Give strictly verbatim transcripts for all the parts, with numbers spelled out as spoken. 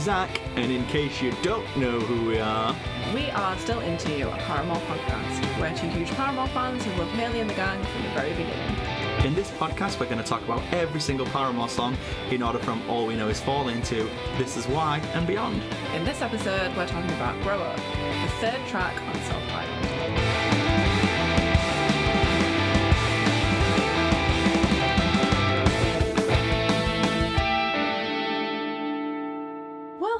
Zach, and in case you don't know who we are, we are Still Into You, a Paramore podcast. We're two huge Paramore fans who love Hayley and the gang from the very beginning. In this podcast, we're going to talk about every single Paramore song in order from All We Know Is Falling to This Is Why and beyond. In this episode, we're talking about Grow Up, the third track on Self-Titled.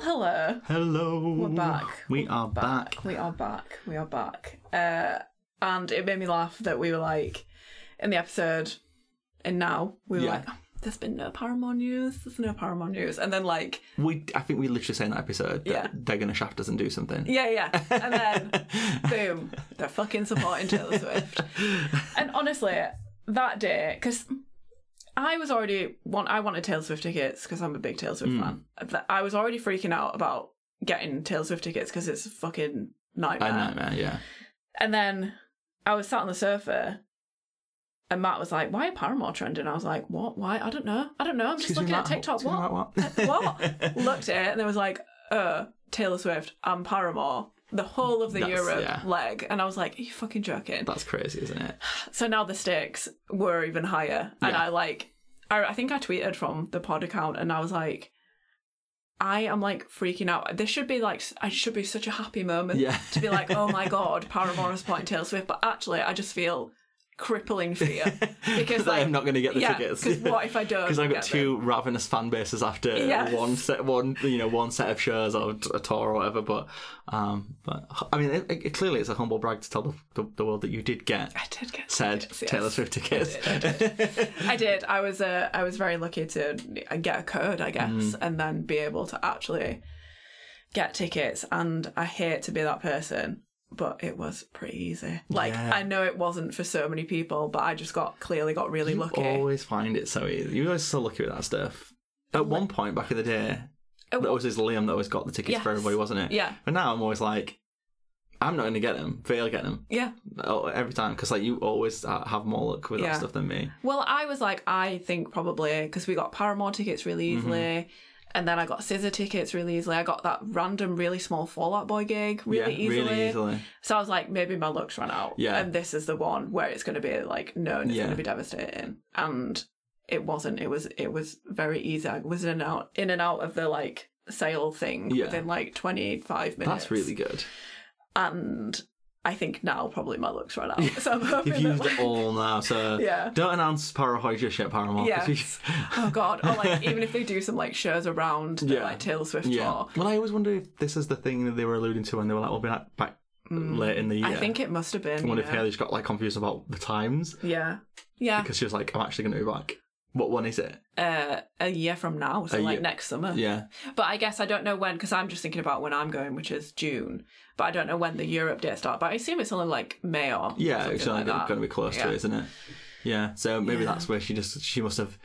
Hello. Hello. We're back. We are back. back. We are back. We are back. Uh, and it made me laugh that we were like, in the episode, and now, we were yeah. like, oh, there's been no Paramore news. There's no Paramore news. And then like... we, I think we literally say in that episode that yeah. they're going to shaft us and do something. Yeah, yeah. And then, boom, they're fucking supporting Taylor Swift. And honestly, that day, because... I was already want. I wanted Taylor Swift tickets because I'm a big Taylor Swift mm. fan. I was already freaking out about getting Taylor Swift tickets because it's a fucking nightmare. A nightmare, yeah. And then I was sat on the sofa, and Matt was like, "Why are Paramore trending?" I was like, "What? Why? I don't know. I don't know. I'm just Excuse looking me, at TikTok. What? What? Me, what? what?" Looked at it and there was like, "Oh, Taylor Swift and Paramore." The whole of the That's, Europe yeah. leg. And I was like, are you fucking joking? That's crazy, isn't it? So now the stakes were even higher. And yeah. I like, I, I think I tweeted from the pod account and I was like, I am like freaking out. This should be like, I should be such a happy moment yeah. to be like, oh my God, Paramore is pointing Taylor Swift. But actually, I just feel crippling fear. Because like, I'm not going to get the yeah, tickets. Because what if I don't? Because I've got two them? ravenous fan bases after yes. one set, one you know, one set of shows or a tour or whatever. But, um, but I mean, it, it, clearly it's a humble brag to tell the, the, the world that you did get. I did get said tickets, yes. Taylor Swift tickets. I did. I did. I, did. I was uh, I was very lucky to get a code, I guess, mm. and then be able to actually get tickets. And I hate to be that person. But it was pretty easy. Like, yeah. I know it wasn't for so many people, but I just got clearly got really you lucky. You always find it so easy. You're always so lucky with that stuff. At like, one point, back in the day, it was his Liam that always got the tickets yes. for everybody, wasn't it? Yeah. But now I'm always like, I'm not going to get them. They'll get them. Yeah. Every time. Because, like, you always have more luck with yeah. that stuff than me. Well, I was like, I think probably, because we got Paramore tickets really easily. Mm-hmm. And then I got Scissor tickets really easily. I got that random, really small Fall Out Boy gig really yeah, easily. really easily. So I was like, maybe my luck's run out. Yeah. And this is the one where it's going to be like known. It's yeah. going to be devastating. And it wasn't. It was It was very easy. I was in and out, in and out of the like sale thing yeah. within like twenty-five minutes. That's really good. And... I think now probably my luck's run out. So I'm hoping You've used that, like, it all now, so yeah. don't announce Parahoid your shit, Paramore. Yes. Oh, God. Or, like, even if they do some, like, shows around yeah. the, like, Taylor Swift tour. Yeah. Well, I always wonder if this is the thing that they were alluding to when they were like, we'll be like, back mm. late in the year. I think it must have been. I wonder yeah. if Hayley just got, like, confused about the times. Yeah. Yeah. Because she was like, I'm actually going to be back. What one is it? Uh, a year from now, so a like year. next summer. Yeah. But I guess I don't know when, because I'm just thinking about when I'm going, which is June. But I don't know when the Europe date starts. But I assume it's only like May or yeah, it's only like going to be close yeah. to it, isn't it? Yeah. So maybe yeah. that's where she just she must have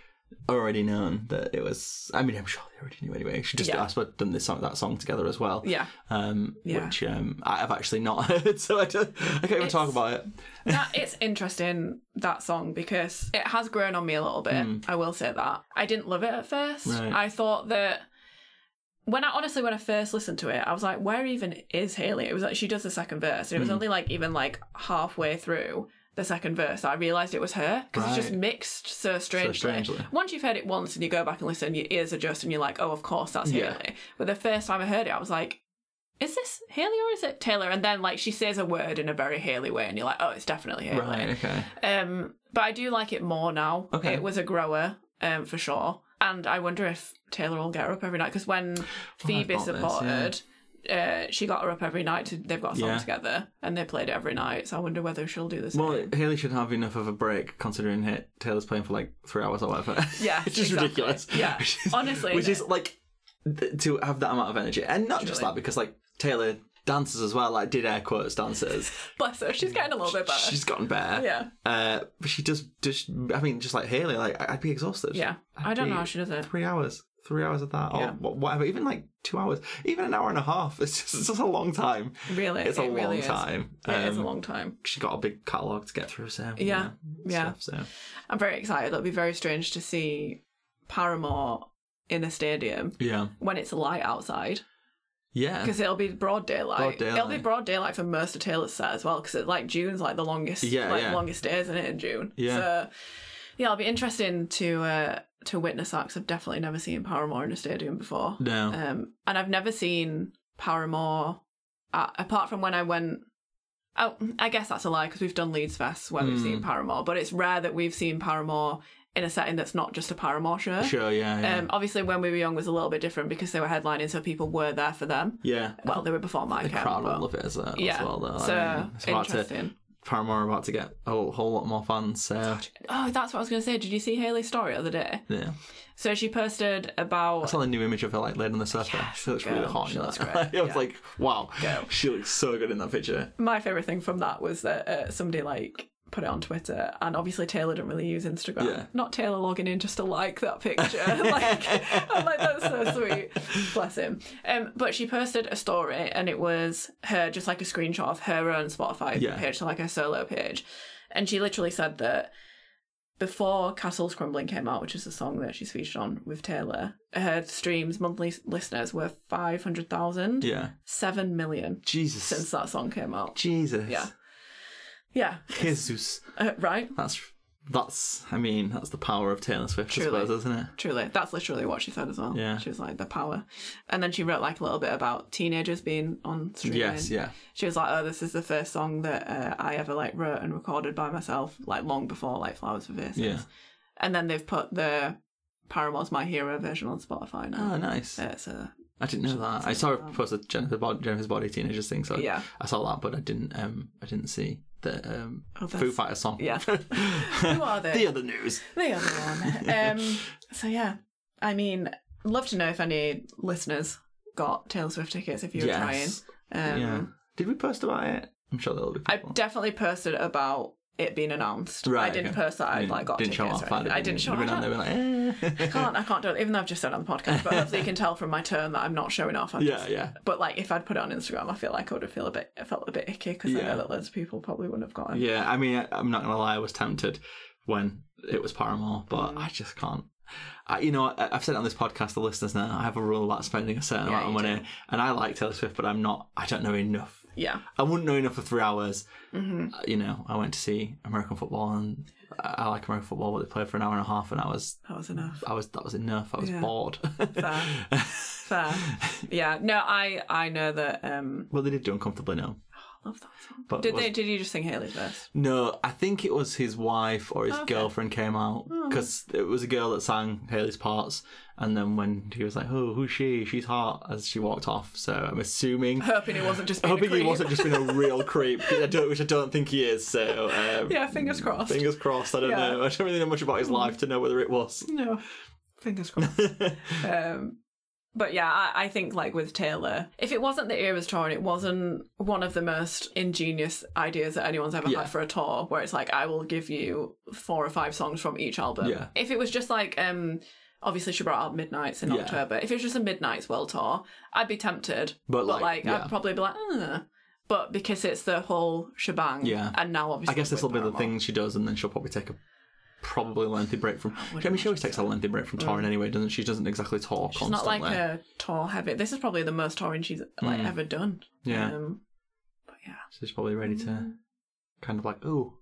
already known that it was. I mean, I'm sure they already knew anyway. She just yeah. I suppose done this song that song together as well. Yeah. Um, yeah. Which um, I've actually not heard, so I don't. I can't even it's... talk about it. That, it's interesting, that song, because it has grown on me a little bit. Mm. I will say that. I didn't love it at first. Right. I thought that... when I honestly, when I first listened to it, I was like, where even is Hayley? It was like, she does the second verse. And it was mm. only like, even like halfway through the second verse, that I realised it was her. Because right. it's just mixed so strangely. so strangely. Once you've heard it once and you go back and listen, your ears adjust and you're like, oh, of course, that's yeah. Hayley. But the first time I heard it, I was like, is this Hayley or is it Taylor? And then, like, she says a word in a very Hayley way, and you're like, oh, it's definitely Hayley. Right, okay. Um, but I do like it more now. Okay. It was a grower, um, for sure. And I wonder if Taylor will get her up every night, because when well, Phoebe supported, this, yeah. uh, she got her up every night. To, they've got a song yeah. together, and they played it every night, so I wonder whether she'll do this. Well, again. Hayley should have enough of a break, considering Taylor's playing for, like, three hours or whatever. Yeah, It's just exactly. ridiculous. Yeah, which is, honestly. Which is, like, to have that amount of energy. And not Surely. just that, because, like, Taylor dances as well, like, did air quotes dancers. Bless her, she's getting a little bit better. She's gotten better. Yeah. Uh, but she does, does, I mean, just like Hayley, like, I'd be exhausted. Yeah. I'd I don't know how she does it. Three hours. Three hours of that, yeah. or whatever. Even, like, two hours. Even an hour and a half. It's just, it's just a long time. Really? It's a it long really is. time. It um, is a long time. She's got a big catalogue to get through, so. Yeah. You know, yeah. Stuff, so. I'm very excited. It'll be very strange to see Paramore in a stadium. Yeah. When it's light outside. Yeah. Because it'll be broad daylight. broad daylight. It'll be broad daylight for most of Taylor's set as well, because like June's like the longest, yeah, like yeah. longest day, isn't it, in June? Yeah. So, yeah, it'll be interesting to uh, to witness that, because I've definitely never seen Paramore in a stadium before. No. Um, and I've never seen Paramore, at, apart from when I went... Oh, I guess that's a lie, because we've done Leeds Fest where mm. we've seen Paramore, but it's rare that we've seen Paramore in a setting that's not just a Paramore show. Sure, yeah, yeah. Um, obviously, when we were young was a little bit different because they were headlining, so people were there for them. Yeah. Well, they were before my The camp, crowd will love it as, a, yeah. as well, though. So, I mean, it's interesting. To, Paramore are about to get a whole lot more fans. So. Oh, that's what I was going to say. Did you see Hayley's story the other day? Yeah. So she posted about... I saw the new image of her, like, laid on the sofa. Yes, she looks girl, really hot. She looks great. I was yeah. like, wow, girl. She looks so good in that picture. My favourite thing from that was that uh, somebody, like, put it on Twitter, and obviously Taylor didn't really use Instagram. Yeah. Not Taylor logging in just to like that picture. like, I'm like, that's so sweet. Bless him. Um, but she posted a story, and it was her, just, like, a screenshot of her own Spotify yeah. page, so, like, her solo page. And she literally said that before Castles Crumbling came out, which is the song that she's featured on with Taylor, her streams, monthly listeners, were five hundred thousand. Yeah. seven million. Jesus. Since that song came out. Jesus. Yeah. Yeah. Jesus. Uh, right? That's, that's, I mean, that's the power of Taylor Swift, truly. I suppose, isn't it? Truly. That's literally what she said as well. Yeah. She was like, the power. And then she wrote, like, a little bit about teenagers being on streaming. Yes, yeah. She was like, oh, this is the first song that uh, I ever, like, wrote and recorded by myself, like, long before, like, Flowers for Vases. Yeah. And then they've put the Paramore's My Hero version on Spotify now. Oh, nice. Uh, so I didn't know that. I saw her post a Jennifer's Body teenagers thing, so yeah. I saw that, but I didn't, um, I didn't see... The um, oh, Foo Fighters song. Yeah. Who are they? The other news. The other one. Um, so, yeah. I mean, love to know if any listeners got Taylor Swift tickets if you were yes. trying. Um, yeah. Did we post about it? I'm sure there'll be people. I definitely posted about it being announced. Right. I didn't okay. post that I like, got didn't tickets. Show off, I didn't show up. I didn't show up. I can't, I can't do it, even though I've just said it on the podcast. But hopefully you can tell from my tone that I'm not showing off. I'm yeah, just, yeah. But, like, if I'd put it on Instagram, I feel like I would have feel a bit, felt a bit icky because yeah. I know that loads of people probably wouldn't have gotten it. Yeah, I mean, I, I'm not going to lie. I was tempted when it was Paramore, but mm. I just can't. I, you know, I, I've said it on this podcast to listeners now. I have a rule about spending a certain yeah, amount of money. Do. And I like Taylor Swift, but I'm not, I don't know enough. Yeah, I wouldn't know enough for three hours. Mm-hmm. You know, I went to see American Football, and I like American Football, but they played for an hour and a half, and I was that was enough. I was that was enough. I was yeah. bored. Fair, fair. Yeah, no, I I know that. Um... Well, they did do Uncomfortably No. Oh, I love that song. But did was... they? Did you just sing Hayley's verse? No, I think it was his wife or his oh, okay. girlfriend came out because oh. it was a girl that sang Hayley's parts. And then when he was like, "Oh, who's she? She's hot," as she walked off. So I'm assuming, hoping it wasn't just being hoping a creep. he wasn't just being a real creep, I don't, which I don't think he is. So um, yeah, fingers crossed. Fingers crossed. I don't yeah. know. I don't really know much about his life to know whether it was. No, fingers crossed. um, but yeah, I, I think like with Taylor, if it wasn't the Eras tour, and it wasn't one of the most ingenious ideas that anyone's ever yeah. had for a tour, where it's like I will give you four or five songs from each album. Yeah. If it was just like. Um, Obviously, she brought out Midnights in yeah. October. If it was just a Midnights world tour, I'd be tempted. But, like, but like yeah. I'd probably be like, eh. But because it's the whole shebang. Yeah. And now, obviously, I guess this will be the thing she does, and then she'll probably take a probably lengthy break from... I mean, she always takes a lengthy break from touring mm. anyway, doesn't she? She doesn't exactly tour she's constantly. She's not like a tour heavy. This is probably the most touring she's like mm. ever done. Yeah. Um, but, yeah. She's probably ready to mm. kind of like, ooh,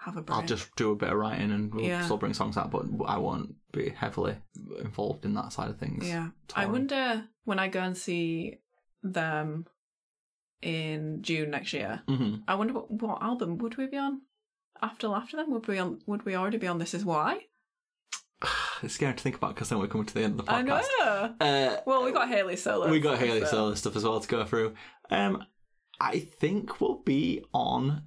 have a break. I'll just do a bit of writing and we'll yeah. still bring songs out, but I won't be heavily involved in that side of things. Yeah. Touring. I wonder when I go and see them in June next year, mm-hmm. I wonder what, what album would we be on? After Laughter then? Would we on, would we already be on This Is Why? It's scary to think about because then we're coming to the end of the podcast. I know. Uh, well, we got Hayley solo. We got Hayley so. solo stuff as well to go through. Um, I think we'll be on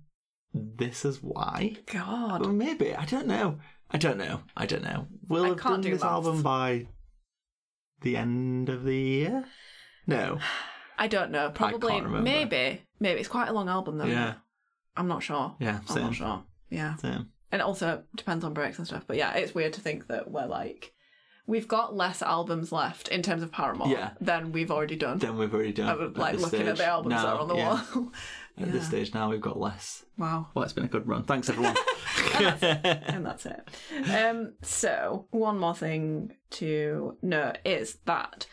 This Is Why. God. Well, maybe. I don't know. I don't know. I don't know. We'll I have done do this maths. album by the end of the year? No. I don't know. Probably. I can't remember. Maybe. Maybe. It's quite a long album, though. Yeah. I'm not sure. Yeah, same. I'm not sure. Yeah. Same. And it also depends on breaks and stuff. But yeah, it's weird to think that we're like... we've got less albums left in terms of Paramore yeah. than we've already done. Than we've already done. Uh, like at looking stage. At the albums now, that are on the yeah. wall. At yeah. this stage now, we've got less. Wow. Well, it's been a good run. Thanks, everyone. and, that's, and that's it. Um, so, one more thing to note is that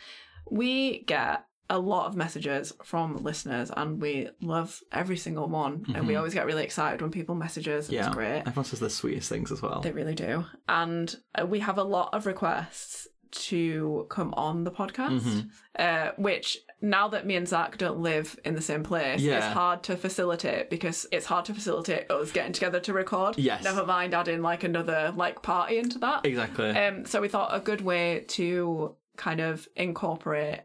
we get a lot of messages from listeners, and we love every single one. Mm-hmm. And we always get really excited when people message us. Yeah. It's great. Everyone says the sweetest things as well. They really do. And we have a lot of requests to come on the podcast, mm-hmm. uh, which now that me and Zach don't live in the same place, yeah. it's hard to facilitate because it's hard to facilitate us getting together to record. Yes. Never mind adding like another like party into that. Exactly. Um. So we thought a good way to kind of incorporate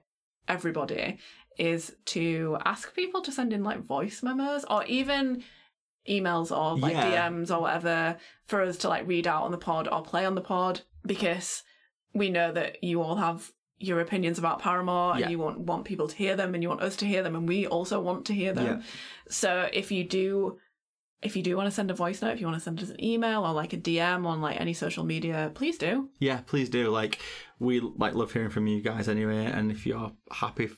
everybody is to ask people to send in like voice memos or even emails or like yeah. D Ms or whatever for us to like read out on the pod or play on the pod, because we know that you all have your opinions about Paramore yeah. and you want, want people to hear them, and you want us to hear them, and we also want to hear them. Yeah. So if you do if you do want to send a voice note, if you want to send us an email or like a D M on like any social media, please do. Yeah, please do. Like, we like love hearing from you guys anyway, and if you're happy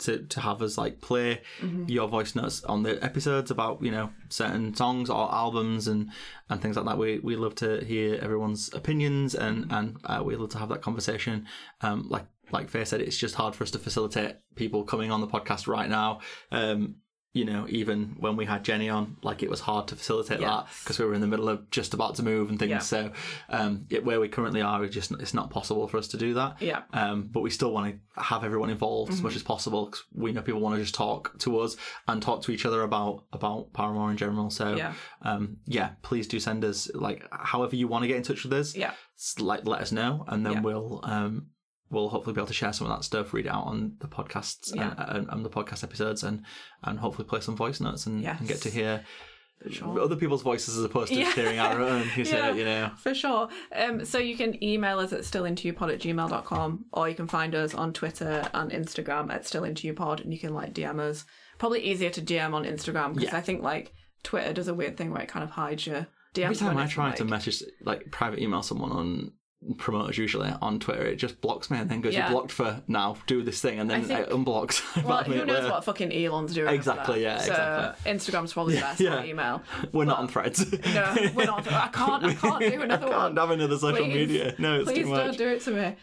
to, to have us like play mm-hmm. your voice notes on the episodes about, you know, certain songs or albums and, and things like that, we we love to hear everyone's opinions, and and uh, we love to have that conversation. Um, like like Faye said, it's just hard for us to facilitate people coming on the podcast right now. Um. You know, even when we had Jenny on, like, it was hard to facilitate yes. that because we were in the middle of just about to move and things. Yeah. So um, it, where we currently are, it's just it's not possible for us to do that. Yeah. Um, but we still want to have everyone involved mm-hmm. as much as possible, because we know people want to just talk to us and talk to each other about about Paramore in general. So yeah, um, yeah please do send us like however you want to get in touch with us. Yeah. Like, let us know, and then yeah. we'll. Um, We'll hopefully be able to share some of that stuff, read it out on the podcasts yeah. and, and, and the podcast episodes, and, and hopefully play some voice notes and, yes. and get to hear sure. other people's voices as opposed to yeah. hearing our own. You, yeah, say, you know. For sure. Um, so you can email us at still into you pod at gmail dot com, or you can find us on Twitter and Instagram at still into you pod, and you can like D M us. Probably easier to D M on Instagram, because yeah. I think like Twitter does a weird thing where it kind of hides your D Ms. Every time I try like... to message, like private email someone on promoters usually on Twitter, it just blocks me and then goes yeah. you're blocked for now, do this thing, and then think, it unblocks. Well, who knows what fucking Elon's doing exactly yeah so exactly. Instagram's probably yeah, best yeah. for email. We're but, not on Threads. No, we're not on Threads. I can't I can't do another I one I can't have another social please, media no it's please too much. Don't do it to me.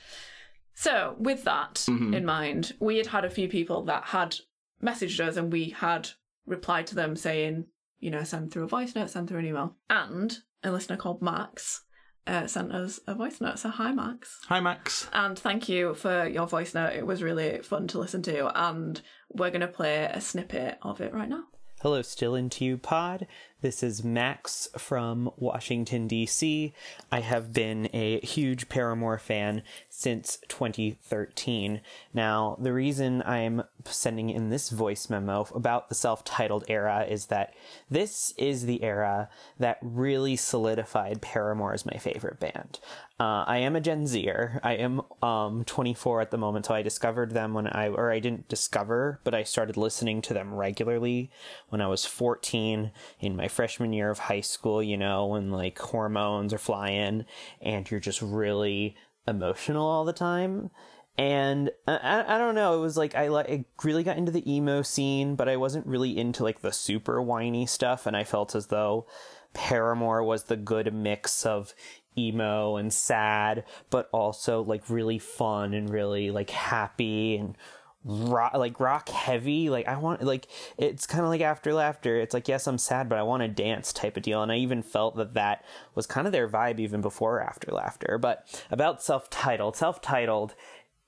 So with that mm-hmm. in mind, we had had a few people that had messaged us, and we had replied to them saying, you know, send through a voice note, send through an email, and a listener called Max Uh, sent us a voice note. So hi Max. Hi Max. And thank you for your voice note. It was really fun to listen to, and we're going to play a snippet of it right now. Hello, Still Into You Pod. This is Max from Washington, D C. I have been a huge Paramore fan since twenty thirteen. Now, the reason I'm sending in this voice memo about the self-titled era is that this is the era that really solidified Paramore as my favorite band. Uh, I am a Gen Zer. I am um, twenty-four at the moment, so I discovered them when I, or I didn't discover, but I started listening to them regularly when I was fourteen in my freshman year of high school, you know, when like hormones are flying and you're just really emotional all the time. And I, I don't know, it was like I, I really got into the emo scene, but I wasn't really into like the super whiny stuff, and I felt as though Paramore was the good mix of emo and sad, but also like really fun and really like happy and rock, like rock heavy. Like I want, like it's kind of like After Laughter. It's like, yes, I'm sad, but I want to dance type of deal. And I even felt that that was kind of their vibe even before After Laughter. But about self-titled, self-titled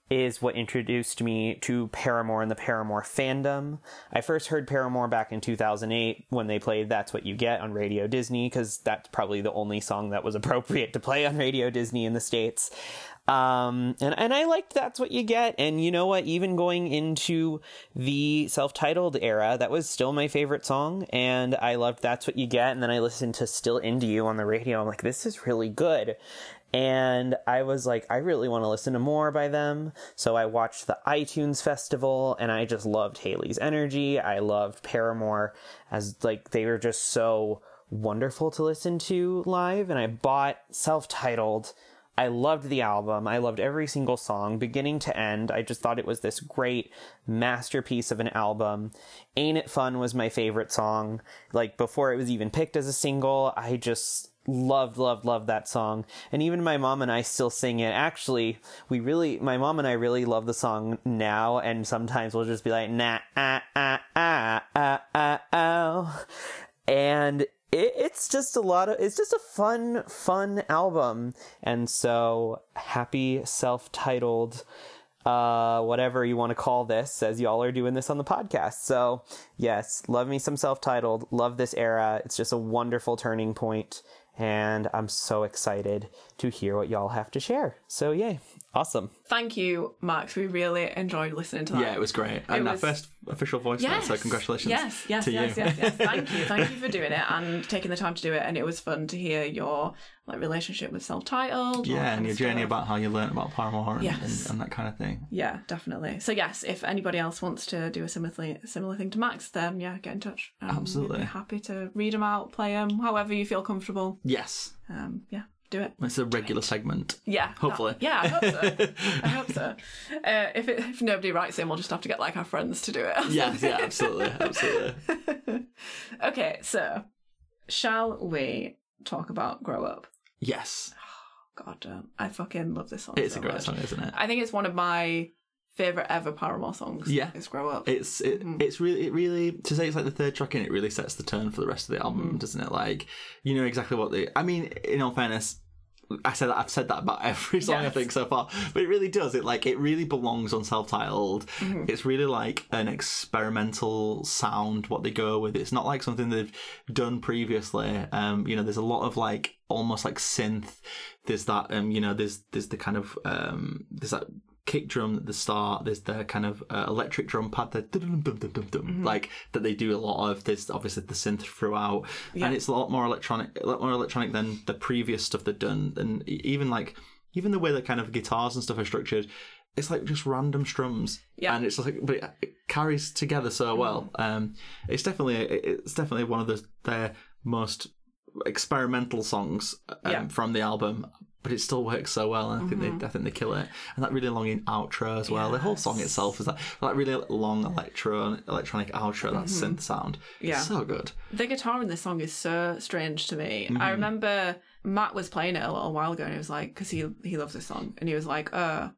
is what introduced me to Paramore and the Paramore fandom. I first heard Paramore back in two thousand eight when they played That's What You Get on Radio Disney, because that's probably the only song that was appropriate to play on Radio Disney in the States. Um, and, and I liked That's What You Get. And you know what? Even going into the self-titled era, that was still my favorite song. And I loved That's What You Get. And then I listened to Still Into You on the radio. I'm like, this is really good. And I was like, I really want to listen to more by them. So I watched the iTunes Festival, and I just loved Hayley's energy. I loved Paramore, as like they were just so wonderful to listen to live. And I bought self-titled I loved the album. I loved every single song, beginning to end. I just thought it was this great masterpiece of an album. Ain't It Fun was my favorite song. Like, before it was even picked as a single, I just loved, loved, loved that song. And even my mom and I still sing it. Actually, we really, my mom and I really love the song now, and sometimes we'll just be like, nah, ah, ah, ah, ah, ah, ah. And It, it's just a lot of, it's just a fun, fun album. And so happy self-titled, uh, whatever you want to call this, as y'all are doing this on the podcast. So yes, love me some self-titled, love this era. It's just a wonderful turning point, and I'm so excited to hear what y'all have to share. So yay. Awesome. Thank you, Max. We really enjoyed listening to that. Yeah, it was great. It and was... our first official voicemail, yes. So congratulations. Yes, yes, to yes, you. yes, yes, yes. Thank you. Thank you for doing it and taking the time to do it. And it was fun to hear your like relationship with Self-Titled. Yeah, and your journey stuff. about how you learned about Paramore and, yes. and, and that kind of thing. Yeah, definitely. So yes, if anybody else wants to do a similar thing, similar thing to Max, then yeah, get in touch. Um, Absolutely. We'd be happy to read them out, play them, however you feel comfortable. Yes. Um. Yeah. Do it. It's a regular segment. Yeah. Hopefully. That, yeah, I hope so. I hope so. Uh, if, it, if nobody writes in, we'll just have to get like our friends to do it. Yeah, yeah, absolutely. Absolutely. Okay, so shall we talk about Grow Up? Yes. Oh, God, um, I fucking love this song. It's so a great much. song, isn't it? I think it's one of my favourite ever Paramore songs. Yeah. Is Grow Up. It's it, mm. it's really, it really, to say it's like the third track and it really sets the tone for the rest of the album, mm. doesn't it? Like, you know exactly what the, I mean, in all fairness, I said that I've said that about every song yes. I think so far, but it really does. It like it really belongs on Self-Titled. Mm-hmm. It's really like an experimental sound what they go with. It's not like something they've done previously. Um, you know, there's a lot of like almost like synth. There's that um, you know, there's there's the kind of um, there's that kick drum at the start. There's the kind of uh, electric drum pad that mm-hmm. like that they do a lot of. There's obviously the synth throughout, yeah. and it's a lot more electronic, a lot more electronic than the previous stuff they've done. And even like even the way the kind of guitars and stuff are structured, it's like just random strums, yeah. and it's like but it, it carries together so well. Mm-hmm. Um, it's definitely it's definitely one of the, their most experimental songs um, yeah. from the album. But it still works so well, and I think mm-hmm. they, I think they kill it. And that really long outro as well. Yes. The whole song itself is that that really long electro electronic outro, mm-hmm. that synth sound. Yeah, it's so good. The guitar in this song is so strange to me. Mm-hmm. I remember Matt was playing it a little while ago, and he was like, because he he loves this song, and he was like, "Uh,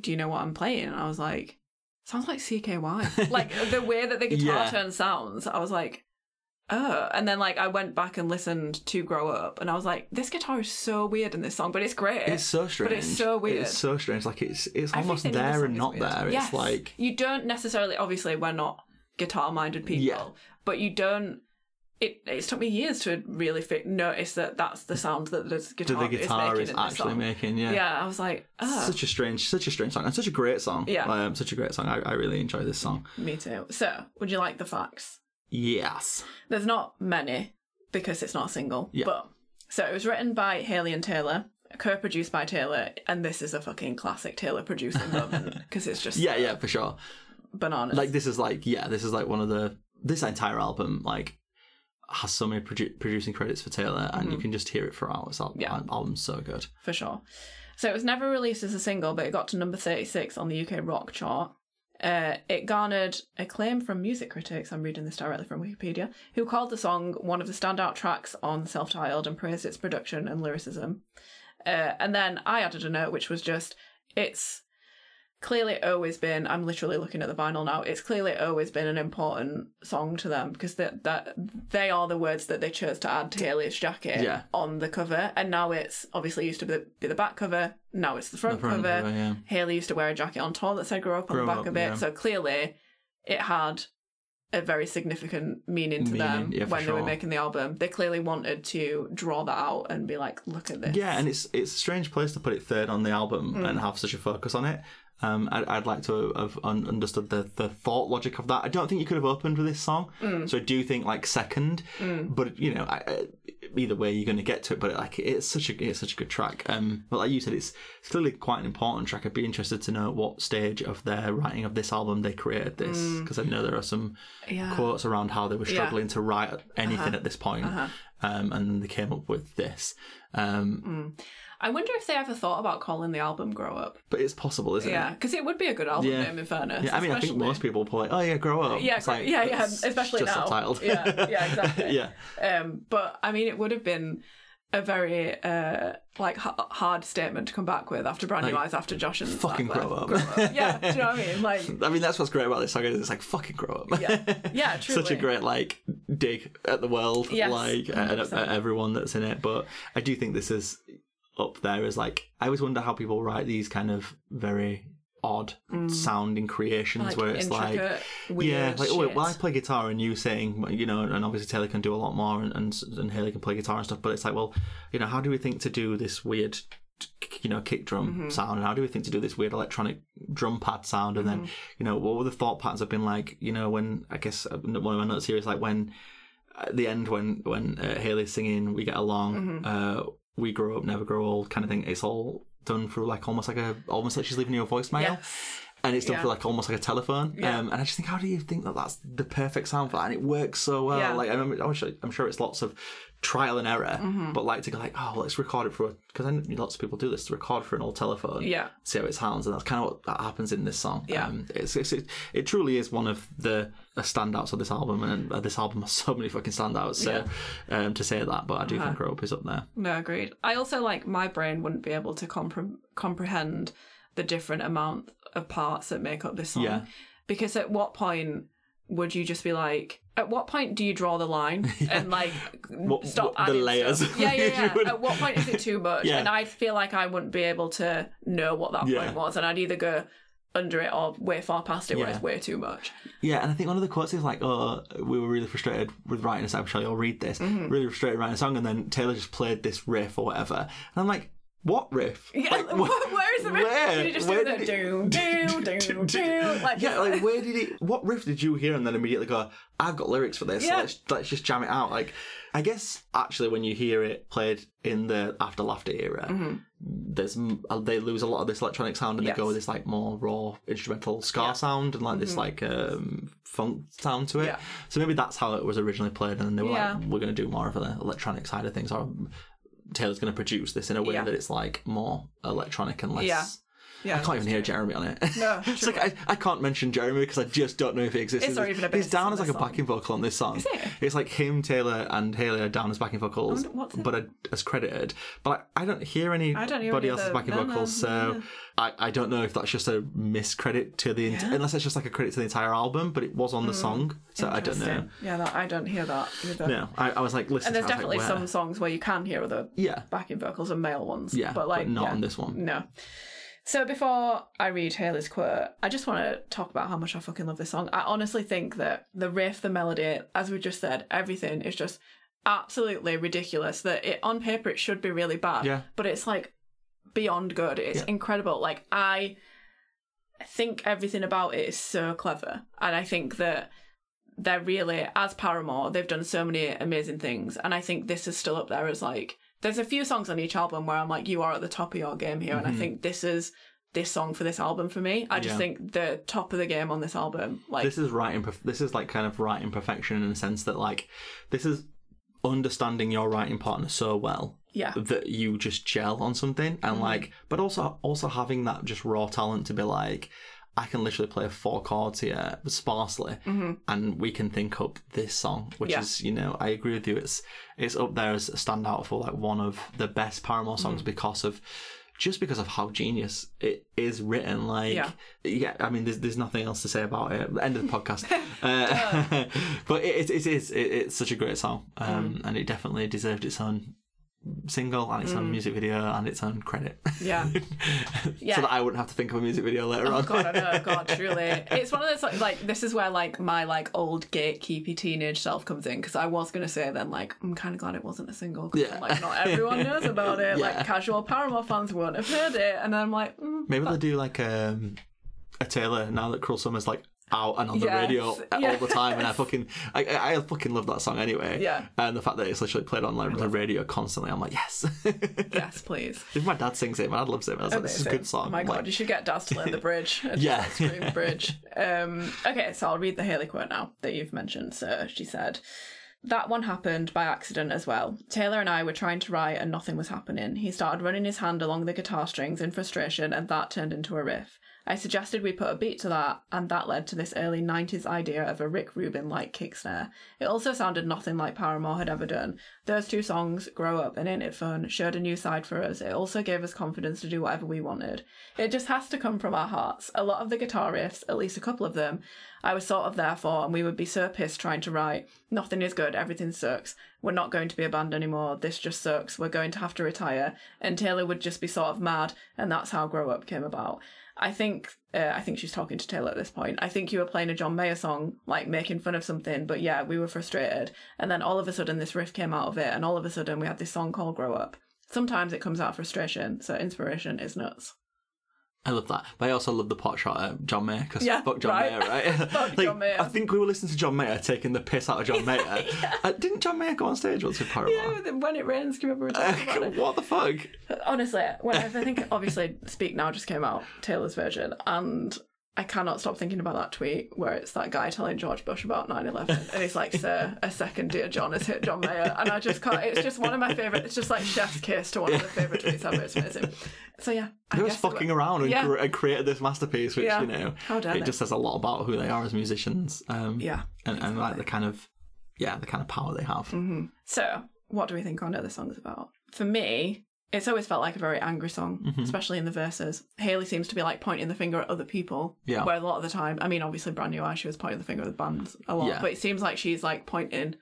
do you know what I'm playing?" And I was like, "Sounds like C K Y." Like the way that the guitar yeah. turn sounds, I was like. Oh, and then like I went back and listened to Grow Up, and I was like, "This guitar is so weird in this song, but it's great." It's so strange, but it's so weird. It's so strange. Like it's it's almost Everything there and not weird. there. Yes. It's like you don't necessarily. Obviously, we're not guitar-minded people, yeah. but you don't. It it's took me years to really fi- notice that that's the sound that the guitar, the guitar is, making is in actually song. making. Yeah, yeah. I was like, oh. such a strange, such a strange song, and such a great song. Yeah, um, such a great song. I, I really enjoy this song. Me too. So, would you like the facts? Yes. There's not many because it's not a single. Yeah. But so it was written by Hayley and Taylor, co-produced by Taylor, and this is a fucking classic Taylor producing moment because it's just yeah, yeah, for sure, bananas. Like this is like yeah, this is like one of the this entire album like has so many produ- producing credits for Taylor, and mm-hmm. you can just hear it for hours. That yeah. album's so good for sure. So it was never released as a single, but it got to number thirty-six on the U K rock chart. Uh, it garnered acclaim from music critics, I'm reading this directly from Wikipedia, who called the song one of the standout tracks on Self-Titled and praised its production and lyricism. Uh, and then I added a note which was just, it's clearly always been, I'm literally looking at the vinyl now, it's clearly always been an important song to them because that that they are the words that they chose to add to Hayley's jacket yeah. on the cover, and now it's obviously used to be the, be the back cover, now it's the front, the front cover, cover yeah. Hayley used to wear a jacket on tour that said grow up on grow the back up, of it yeah. so clearly it had a very significant meaning to meaning, them yeah, when sure. they were making the album. They clearly wanted to draw that out and be like, look at this. Yeah, and it's it's a strange place to put it third on the album mm. and have such a focus on it. Um, I'd, I'd like to have un- understood the, the thought logic of that. I don't think you could have opened with this song, mm. so I do think like second. Mm. But you know, I, I, either way, you're going to get to it. But like, it's such a it's such a good track. Um, but like you said, it's, it's clearly quite an important track. I'd be interested to know what stage of their writing of this album they created this, because mm. I know there are some yeah. quotes around how they were struggling yeah. to write anything uh-huh. at this point, uh-huh. um, and they came up with this. Um, mm. I wonder if they ever thought about calling the album Grow Up. But it's possible, isn't yeah, it? Yeah, because it would be a good album yeah. name, in fairness. Yeah, I mean, especially... I think most people would be like, oh yeah, Grow Up. Yeah, it's like, yeah, yeah, especially just now. Self-titled. Yeah, yeah, exactly. yeah. Um, but, I mean, it would have been a very, uh, like, h- hard statement to come back with after Brand New like, Eyes, after Josh and... Fucking Grow Up. Grow Up. Yeah, do you know what I mean? Like... I mean, that's what's great about this song, is it's like, fucking grow up. Yeah, yeah, truly. Such a great, like, dig at the world, yes, like, at, at everyone that's in it. But I do think this is... up there is like, I always wonder how people write these kind of very odd mm. sounding creations, like where it's like, weird yeah, like, oh, shit. Well, I play guitar and you sing, you know, and obviously Taylor can do a lot more, and, and, and Hayley can play guitar and stuff, but it's like, well, you know, how do we think to do this weird, you know, kick drum mm-hmm. sound, and how do we think to do this weird electronic drum pad sound? And mm-hmm. then, you know, what were the thought patterns have been like, you know, when I guess one of my notes here is like, when at the end, when, when uh, Hayley's singing, we get along, mm-hmm. uh, we grow up, never grow old kind of thing. It's all done through like almost like a almost like she's leaving you a voicemail, yeah. and it's done yeah. through like almost like a telephone. Yeah. Um, and I just think, how do you think that that's the perfect sound for that? And it works so well. Yeah. Like I remember, I'm sure, I'm sure it's lots of trial and error, mm-hmm. but like to go like, oh, let's record it for, because I know lots of people do this, to record for an old telephone, yeah, see how it sounds, and that's kind of what that happens in this song. Yeah, um, it's, it's it, it truly is one of the uh, standouts of this album, and uh, this album has so many fucking standouts. So, yeah. um, to say that, but I do uh-huh. think Grow Up is up there. No, agreed. I also like my brain wouldn't be able to compre- comprehend the different amount of parts that make up this song, yeah. because at what point would you just be like, at what point do you draw the line yeah. and like what, stop what, adding the layers? Stuff? Yeah, yeah, yeah. At what point is it too much? Yeah. And I feel like I wouldn't be able to know what that yeah. point was, and I'd either go under it or way far past it yeah. where it's way too much. Yeah, and I think one of the quotes is like, "Oh, we were really frustrated with writing a song. Shall you all read this? Mm-hmm. Really frustrated writing a song, and then Taylor just played this riff or whatever, and I'm like." What riff? Yeah, like, wh- where is the riff? Where? Did you just where do that? Do, do, do, do, do. Like, yeah, like, where did it... What riff did you hear and then immediately go, I've got lyrics for this, yeah. so let's, let's just jam it out. Like, I guess, actually, when you hear it played in the After Laughter era, mm-hmm. there's they lose a lot of this electronic sound and yes. they go with this, like, more raw instrumental ska yeah. sound and, like, mm-hmm. this, like, um, funk sound to it. Yeah. So maybe that's how it was originally played, and then they were yeah. like, we're going to do more of the electronic side of things, or... Taylor's going to produce this in a way yeah. that it's like more electronic and less. Yeah. Yeah, I can't even hear true. Jeremy on it. No, it's like I, I can't mention Jeremy because I just don't know if he exists. It's not even a bass. He's down as like a backing vocal on this song. Is it? It's like him, Taylor, and Hayley are down as backing vocals, but as credited. But I, I don't hear anybody else's backing no, vocals, no, no, so no. I, I don't know if that's just a miscredit to the yeah. unless it's just like a credit to the entire album. But it was on the mm. song, so I don't know. Yeah, that, I don't hear that either. No, I, I was like listening. And there's definitely like, some songs where you can hear other yeah. backing vocals and male ones. Yeah, but like but not yeah. on this one. No. So before I read Hayley's quote, I just want to talk about how much I fucking love this song. I honestly think that the riff, the melody, as we just said, everything is just absolutely ridiculous. That it on paper it should be really bad, yeah. but it's like beyond good. It's yeah. incredible. Like I think everything about it is so clever, and I think that they're really, as Paramore, they've done so many amazing things, and I think this is still up there as like. There's a few songs on each album where I'm like, you are at the top of your game here. Mm-hmm. And I think this is this song for this album for me. I just yeah. think the top of the game on this album. Like This is right. Imperf- this is like kind of right imperfection in the sense that like, this is understanding your writing partner so well. Yeah. That you just gel on something. And mm-hmm. like, but also, also having that just raw talent to be like, I can literally play four chords here sparsely mm-hmm. and we can think up this song, which yeah. is, you know, I agree with you. It's it's up there as a standout for like one of the best Paramore songs mm-hmm. because of, just because of how genius it is written. Like, yeah, yeah I mean, there's there's nothing else to say about it. End of the podcast. uh, but it, it, it is, it, it's such a great song um, mm. and it definitely deserved its own single and its mm. own music video and its own credit. Yeah. yeah. So that I wouldn't have to think of a music video later oh, on. Oh god, I know, god, truly. It's one of those like, like this is where like my like old gatekeepy teenage self comes in, because I was gonna say then like I'm kind of glad it wasn't a single because yeah. like not everyone knows about it. Yeah. Like casual Paramore fans won't have heard it, and then I'm like mm, maybe that... they'll do like um, a Taylor now that Cruel Summer's like out and on the yes. radio yeah. all the time, and I fucking I, I fucking love that song anyway, yeah and the fact that it's literally played on like the radio constantly, I'm like yes yes please. If my dad sings it, my dad loves it, I was like, this is a good song. Oh my god, like... you should get Dad to learn the bridge and yeah scream the bridge. Um, okay, so I'll read the Hayley quote now that you've mentioned. So she said, That one happened by accident as well. Taylor and I were trying to write and nothing was happening. He started running his hand along the guitar strings in frustration and that turned into a riff. I suggested we put a beat to that, and that led to this early nineties idea of a Rick Rubin-like kick snare. It also sounded nothing like Paramore had ever done. Those two songs, Grow Up and Ain't It Fun, showed a new side for us. It also gave us confidence to do whatever we wanted. It just has to come from our hearts. A lot of the guitar riffs, at least a couple of them, I was sort of there for, and we would be so pissed trying to write, nothing is good, everything sucks, we're not going to be a band anymore, this just sucks, we're going to have to retire, and Taylor would just be sort of mad, and that's how Grow Up came about. I think uh, I think she's talking to Taylor at this point. I think you were playing a John Mayer song, like making fun of something, but yeah, we were frustrated. And then all of a sudden this riff came out of it, and all of a sudden we had this song called Grow Up. Sometimes it comes out of frustration, so inspiration is nuts. I love that. But I also love the pot shot at John Mayer, because yeah, fuck John right. Mayer, right? Fuck like, John Mayer. I think we were listening to John Mayer taking the piss out of John Mayer. yeah. uh, didn't John Mayer go on stage once with Paramore? Yeah, When It Rains. Can you remember uh, about it? What the fuck? Honestly, when I think, obviously, Speak Now just came out, Taylor's version, and I cannot stop thinking about that tweet where it's that guy telling George Bush about nine eleven and he's like, sir, a second dear John has hit John Mayer. And I just can't, it's just one of my favourite, it's just like chef's kiss to one of the favourite tweets ever. It's amazing. So yeah. I they was fucking around and, yeah. cre- created this masterpiece, which, yeah. you know, How dare it they? just says a lot about who they are as musicians. Um, yeah. And, exactly. and like the kind of, yeah, the kind of power they have. Mm-hmm. So what do we think our other song's about? For me, it's always felt like a very angry song, mm-hmm. especially in the verses. Hayley seems to be like pointing the finger at other people, yeah. where a lot of the time, I mean, obviously Brand New Eye, she was pointing the finger at the bands a lot, yeah. but it seems like she's like pointing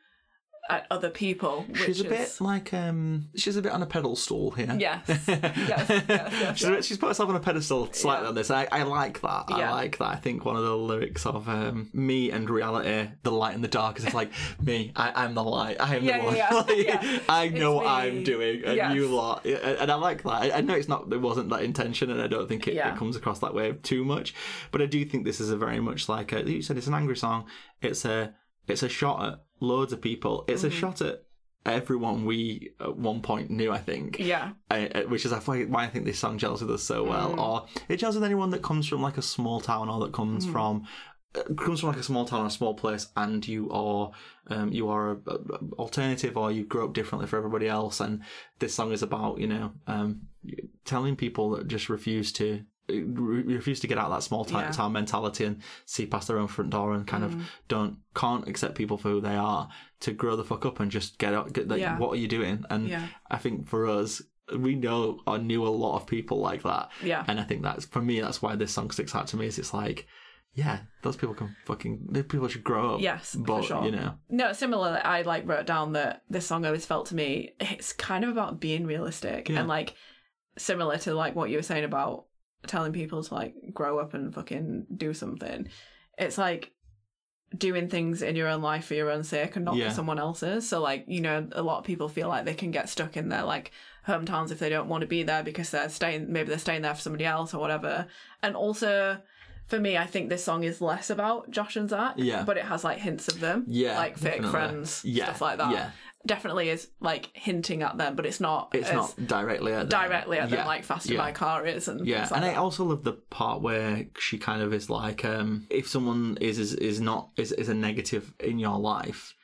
at other people. Which she's a is... bit like, um, she's a bit on a pedestal here. Yes. yes, yes, yes, yes. She's, bit, she's put herself on a pedestal slightly yeah. on this. I, I like that. Yeah. I like that. I think one of the lyrics of um, me and reality, the light and the dark, is it's like, me, I, I'm the light. I am yeah, the yeah, one. Yeah. like, yeah. I know it's what me. I'm doing, and yes. you lot. And I like that. I, I know it's not, it wasn't that intention, and I don't think it, yeah. it comes across that way too much. But I do think this is a very much like, a, you said, it's an angry song. It's a, it's a shot at loads of people. It's mm-hmm. a shot at everyone we at one point knew, I think. Yeah. Uh, which is why I think this song gels with us so well. Mm. Or it gels with anyone that comes from like a small town, or that comes mm. from uh, comes from like a small town or a small place, and you are um, you are a, a, a alternative, or you grow up differently for everybody else. And this song is about, you know, um, telling people that just refuse to. refuse to get out of that small town yeah. mentality and see past their own front door and kind mm. of don't can't accept people for who they are, to grow the fuck up and just get out, get, like, yeah. what are you doing? And yeah. I think for us, we know or knew a lot of people like that, yeah and I think that's, for me, that's why this song sticks out to me, is it's like, yeah, those people can fucking, those people should grow up. Yes, but, for sure. you know. No, similarly, I like wrote down that this song always felt to me, it's kind of about being realistic yeah. and like similar to like what you were saying about telling people to like grow up and fucking do something. It's like doing things in your own life for your own sake and not yeah. for someone else's. So like, you know, a lot of people feel like they can get stuck in their like hometowns if they don't want to be there, because they're staying, maybe they're staying there for somebody else or whatever. And also for me, I think this song is less about Josh and Zach, yeah. but it has like hints of them, yeah, like fake definitely. friends, yeah, stuff like that. Yeah. Definitely is like hinting at them, but it's not. It's not directly at them. Directly at yeah. them, like Faster yeah. by Car is, and yeah. Like and that. I also love the part where she kind of is like, um, if someone is is is not is is a negative in your life,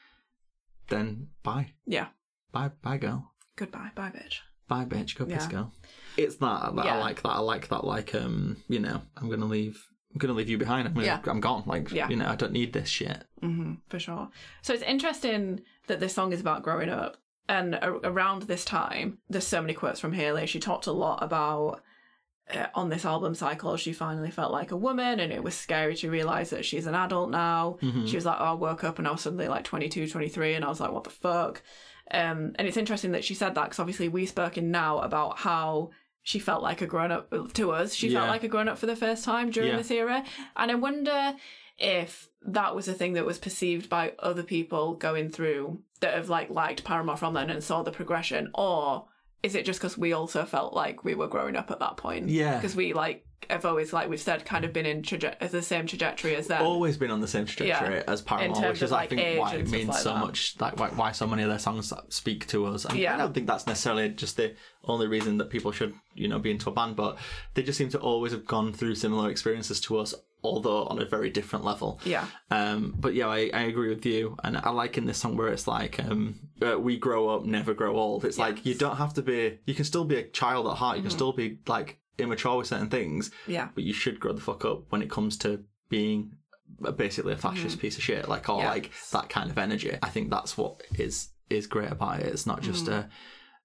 then bye. Yeah. Bye, bye, girl. Goodbye, bye, bitch. Bye, bitch. Go yeah. piss, girl. It's that. that yeah. I like that. I like that. Like, um, you know, I'm gonna leave. I'm going to leave you behind. I'm, gonna, yeah. I'm gone. Like, yeah. you know, I don't need this shit. Mm-hmm, for sure. So it's interesting that this song is about growing up. And a- around this time, there's so many quotes from Hayley. She talked a lot about, uh, on this album cycle, she finally felt like a woman, and it was scary to realise that she's an adult now. Mm-hmm. She was like, oh, I woke up and I was suddenly like twenty-two, twenty-three, and I was like, what the fuck? Um, and it's interesting that she said that, because obviously we spoke in now about how she felt like a grown-up to us. She yeah. felt like a grown-up for the first time during yeah. this era. And I wonder if that was a thing that was perceived by other people going through that have, like, liked Paramore from then and saw the progression. Or is it just because we also felt like we were growing up at that point? Yeah. Because we, like, have always, like we've said, kind of been in traje- the same trajectory as them. Always been on the same trajectory yeah. as Paramore, which is, like, I think, why it means like so that. much, like, why, why so many of their songs speak to us. I, yeah. I don't think that's necessarily just the only reason that people should, you know, be into a band, but they just seem to always have gone through similar experiences to us, although on a very different level. Yeah. Um, but yeah, I, I agree with you. And I like in this song where it's like, um, uh, we grow up, never grow old. It's yes. like, you don't have to be, you can still be a child at heart. You mm-hmm. can still be like immature with certain things. Yeah. But you should grow the fuck up when it comes to being basically a fascist mm-hmm. piece of shit, like, or yes. like that kind of energy. I think that's what is, is great about it. It's not just mm-hmm. a,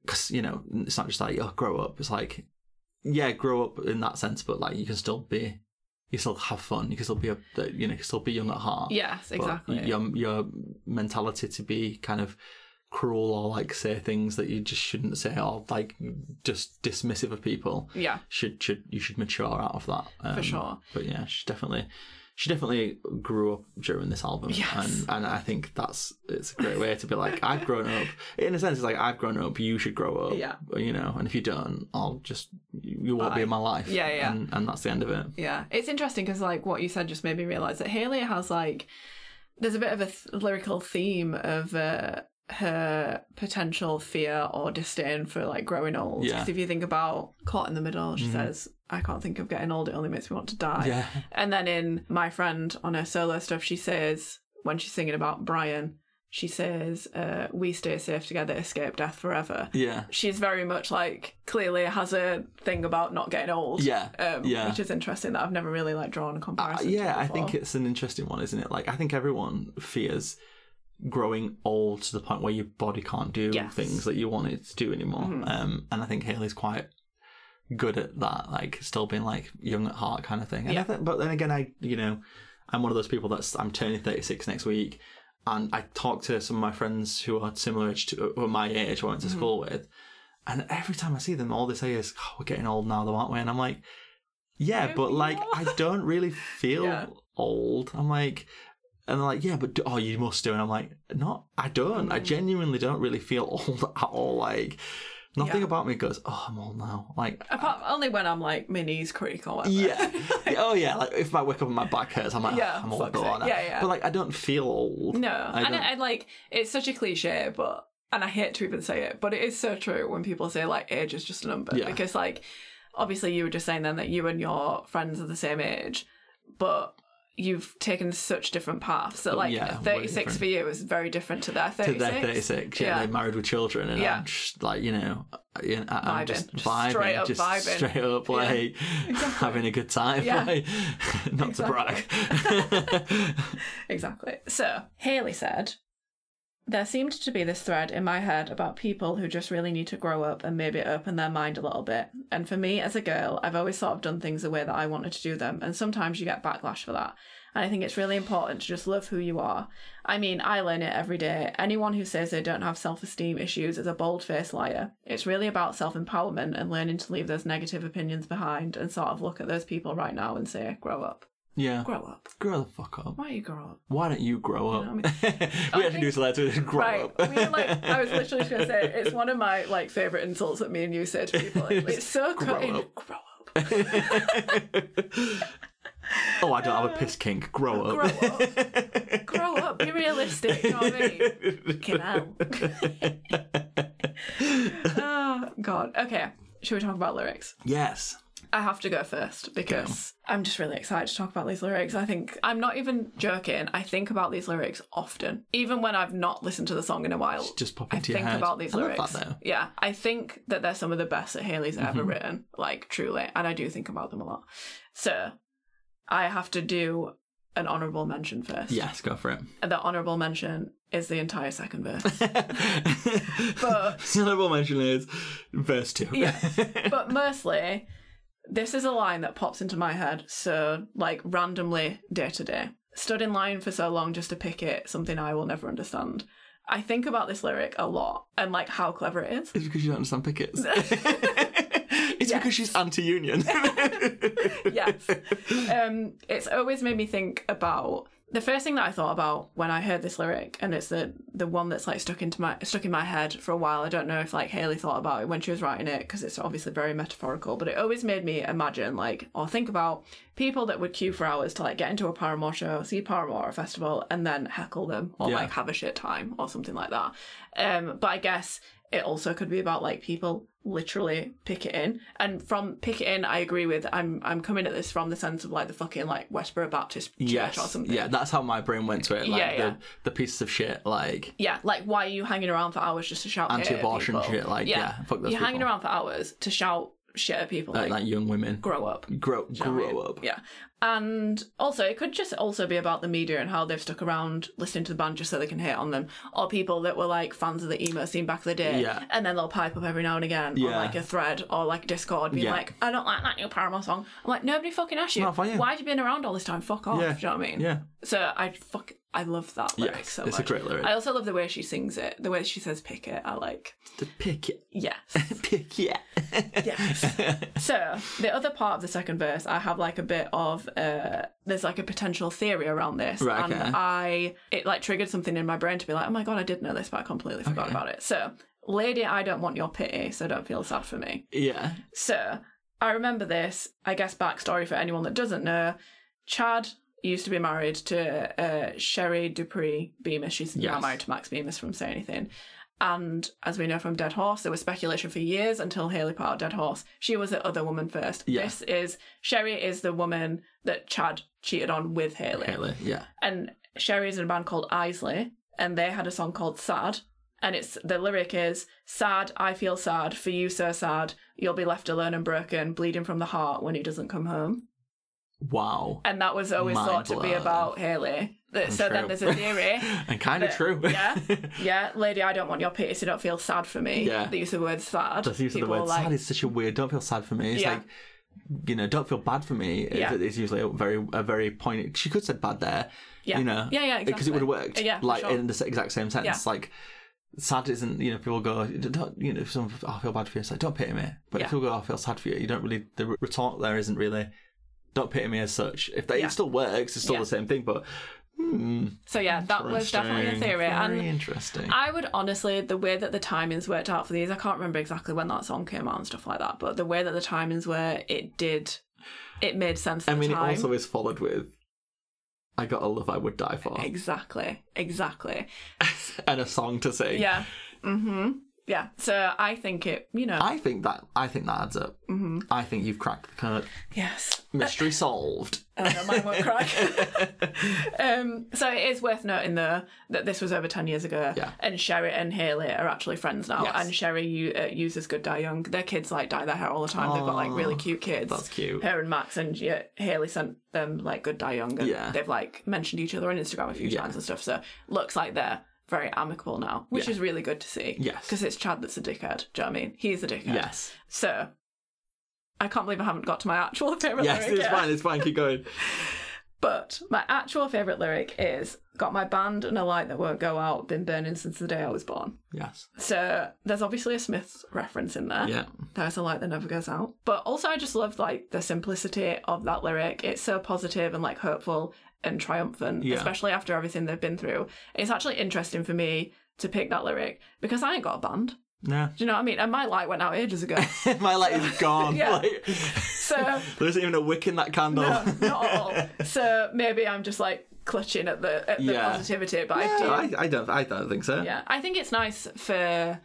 cause you know, it's not just like, oh, grow up. It's like, yeah, grow up in that sense, but like you can still be, you still have fun. You can still be, a, you know, you can still be young at heart. Yes, exactly. Your your mentality to be kind of cruel or like say things that you just shouldn't say or like just dismissive of people. Yeah, should should you should mature out of that um, for sure. But yeah, she definitely she definitely grew up during this album. Yes. and and I think that's it's a great way to be like I've grown up. In a sense, it's like I've grown up. You should grow up. Yeah, you know. And if you don't, I'll just. You won't be in my life. Yeah, yeah. And, and that's the end of it. Yeah. It's interesting because, like, what you said just made me realise that Hayley has, like, there's a bit of a th- lyrical theme of uh, her potential fear or disdain for, like, growing old. Because yeah. if you think about Caught in the Middle, she mm. says, I can't think of getting old, it only makes me want to die. Yeah. And then in My Friend, on her solo stuff, she says, when she's singing about Brian, she says, uh, we stay safe together, escape death forever. Yeah. She's very much like, clearly has a thing about not getting old. Yeah. Um, yeah. Which is interesting that I've never really like drawn a comparison uh, yeah, to. Yeah, I think it's an interesting one, isn't it? Like, I think everyone fears growing old to the point where your body can't do yes. things that you want it to do anymore. Mm-hmm. Um, and I think Hayley's quite good at that, like still being like young at heart kind of thing. And yeah. I think, but then again, I, you know, I'm one of those people that's, I'm turning thirty-six next week. And I talked to some of my friends who are similar age to who are my age, who I went to mm-hmm. school with. And every time I see them, all they say is, oh, we're getting old now, though, aren't we? And I'm like, yeah, but like, I don't really feel yeah. old. I'm like, and they're like, yeah, but do, oh, you must do. And I'm like, no, I don't. Mm-hmm. I genuinely don't really feel old at all. Like, nothing yeah. about me goes, oh, I'm old now. Like, Apart, I, only when I'm like, my knees creak or whatever. Yeah. like, oh, yeah. Like, if I wake up and my back hurts, I'm like, yeah, I'm old. Yeah, yeah. But, like, I don't feel old. No. I and, I, and, like, it's such a cliche, but, and I hate to even say it, but it is so true when people say, like, age is just a number. Yeah. Because, like, obviously you were just saying then that you and your friends are the same age, but you've taken such different paths that, like, yeah, thirty-six for you is very different to their thirty-six. To their thirty-six, yeah, yeah. They're married with children, and yeah. I'm just, like, you know, I, I'm vibing. just vibing. Straight up just vibing. Straight up, like, yeah. exactly. having a good time. Yeah. Like, not exactly. to brag. exactly. So, Hayley said, there seemed to be this thread in my head about people who just really need to grow up and maybe open their mind a little bit. And for me, as a girl, I've always sort of done things the way that I wanted to do them. And sometimes you get backlash for that. And I think it's really important to just love who you are. I mean, I learn it every day. Anyone who says they don't have self-esteem issues is a bold-faced liar. It's really about self-empowerment and learning to leave those negative opinions behind and sort of look at those people right now and say, grow up. Yeah. Grow up. Grow the fuck up. Why don't you grow up? Why don't you grow up? You know, I mean, we had to do something to grow right. up. I mean, like, I was literally just going to say, it's one of my, like, favourite insults that me and you say to people. Like, it's so cutting. Grow up. Grow up. oh, I don't have a piss kink. Grow up. Grow up. Grow up. Be realistic. You know what I mean? Fucking hell. oh, God. Okay. Should we talk about lyrics? Yes. I have to go first because go. I'm just really excited to talk about these lyrics. I think I'm not even joking. I think about these lyrics often, even when I've not listened to the song in a while. It's just popping into your head. I think about these I lyrics. Love that, though. Yeah, I think that they're some of the best that Hayley's mm-hmm. ever written, like truly, and I do think about them a lot. So I have to do an honourable mention first. Yes, go for it. And the honourable mention is the entire second verse. but the honourable mention is verse two. yeah, but mostly. This is a line that pops into my head, so, like, randomly, day to day. Stood in line for so long just to pick it, something I will never understand. I think about this lyric a lot and, like, how clever it is. It's because you don't understand pickets. it's yes. because she's anti-union. yes. Um, it's always made me think about... The first thing that I thought about when I heard this lyric, and it's the the one that's like stuck into my stuck in my head for a while. I don't know if like Hayley thought about it when she was writing it because it's obviously very metaphorical, but it always made me imagine like or think about people that would queue for hours to like get into a Paramore show, see Paramore at a festival, and then heckle them or yeah. like have a shit time or something like that. Um, but I guess it also could be about like people literally pick it in. And from pick it in, I agree with, I'm I'm coming at this from the sense of like the fucking like Westboro Baptist Church yes. or something. Yeah, that's how my brain went to it. Like yeah, yeah. The, the pieces of shit, like... Yeah, like why are you hanging around for hours just to shout anti-abortion shit, like, yeah, yeah fuck those You're people. hanging around for hours to shout shit at people. Like, like, like young women. Grow up. Grow, you know grow I mean? up. Yeah. And also, it could just also be about the media and how they've stuck around listening to the band just so they can hate on them. Or people that were, like, fans of the emo scene back in the day. Yeah. And then they'll pipe up every now and again yeah. on, like, a thread or, like, Discord being yeah. like, I don't like that new Paramore song. I'm like, nobody fucking asked you. Not for you. Why have you been around all this time? Fuck off. Yeah. Do you know what I mean? Yeah. So I fuck, I love that lyric yes, so it's much. It's a great lyric. I also love the way she sings it. The way she says pick it. I like. The pick it. Yes. Pick it. Yes. So the other part of the second verse, I have, like, a bit of... Uh, there's like a potential theory around this right, and okay. I it like triggered something in my brain to be like, oh my god, I did know this but I completely forgot okay. about it. So, lady, I don't want your pity, so don't feel sad for me. Yeah. So I remember this, I guess backstory for anyone that doesn't know, Chad used to be married to uh, Sherry Dupree Bemis. She's yes. now married to Max Bemis from Say Anything. And as we know from Dead Horse, there was speculation for years until Hayley put out Dead Horse. She was the other woman first. Yeah. This is, Sherry is the woman that Chad cheated on with Hayley. Hayley, yeah. And Sherry is in a band called Eisley, and they had a song called Sad. And it's the lyric is, sad, I feel sad, for you so sad, you'll be left alone and broken, bleeding from the heart when he doesn't come home. Wow. And that was always My thought blood. to be about Hayley. That, so true. Then there's a theory. And kind of true. Yeah. Yeah. Lady, I don't want your pity, so don't feel sad for me. Yeah. The use of the word sad. The use People of the word like, sad is such a weird, don't feel sad for me. It's yeah. like, you know, don't feel bad for me. Yeah. It's usually a very, a very poignant. She could have said bad there. Yeah. You know. Yeah, yeah, exactly. Because it would have worked. Yeah, Like, sure. in the exact same sense. Yeah. Like, sad isn't, you know, people go, don't, you know, if someone, oh, I feel bad for you, it's like, don't pity me. But yeah. if people go, oh, I feel sad for you, you don't really, the retort there isn't really, don't pity me as such. If they, yeah. It still works, it's still yeah. the same thing, but... Hmm. So yeah, that was definitely a theory. Very and interesting. I would honestly, the way that the timings worked out for these, I can't remember exactly when that song came out and stuff like that, but the way that the timings were, it did, it made sense. I mean, it also is followed with, I got a love I would die for. Exactly, exactly. And a song to sing. Yeah. Mm-hmm. Yeah, so I think it, you know. I think that I think that adds up. Mm-hmm. I think you've cracked the code. Yes. Mystery solved. Oh, no, mine won't crack. um, so it is worth noting, though, that this was over ten years ago. Yeah. And Sherry and Hayley are actually friends now. Yes. And Sherry u- uh, uses Good Die Young. Their kids, like, dye their hair all the time. Oh, they've got, like, really cute kids. That's cute. Her and Max and yeah, Hayley sent them, like, Good Die Young. And yeah. they've, like, mentioned each other on Instagram a few yeah. times and stuff. So looks like they're... very amicable now, which yeah. is really good to see. Yes. Because it's Chad that's a dickhead. Do you know what I mean? He's a dickhead. Yes. So, I can't believe I haven't got to my actual favourite yes, lyric Yes, it's yet. fine, it's fine, keep going. But my actual favourite lyric is, got my band and a light that won't go out, been burning since the day I was born. Yes. So, there's obviously a Smiths reference in there. Yeah. There's a light that never goes out. But also, I just love, like, the simplicity of that lyric. It's so positive and, like, hopeful and triumphant, yeah. especially after everything they've been through. It's actually interesting for me to pick that lyric because I ain't got a band. No. Do you know what I mean? And my light went out ages ago. My light is gone. Yeah. Like, so there isn't even a wick in that candle. No, not at all. So maybe I'm just like clutching at the at the yeah. positivity, but no, I do. I, I don't. I don't think so. Yeah, I think it's nice for,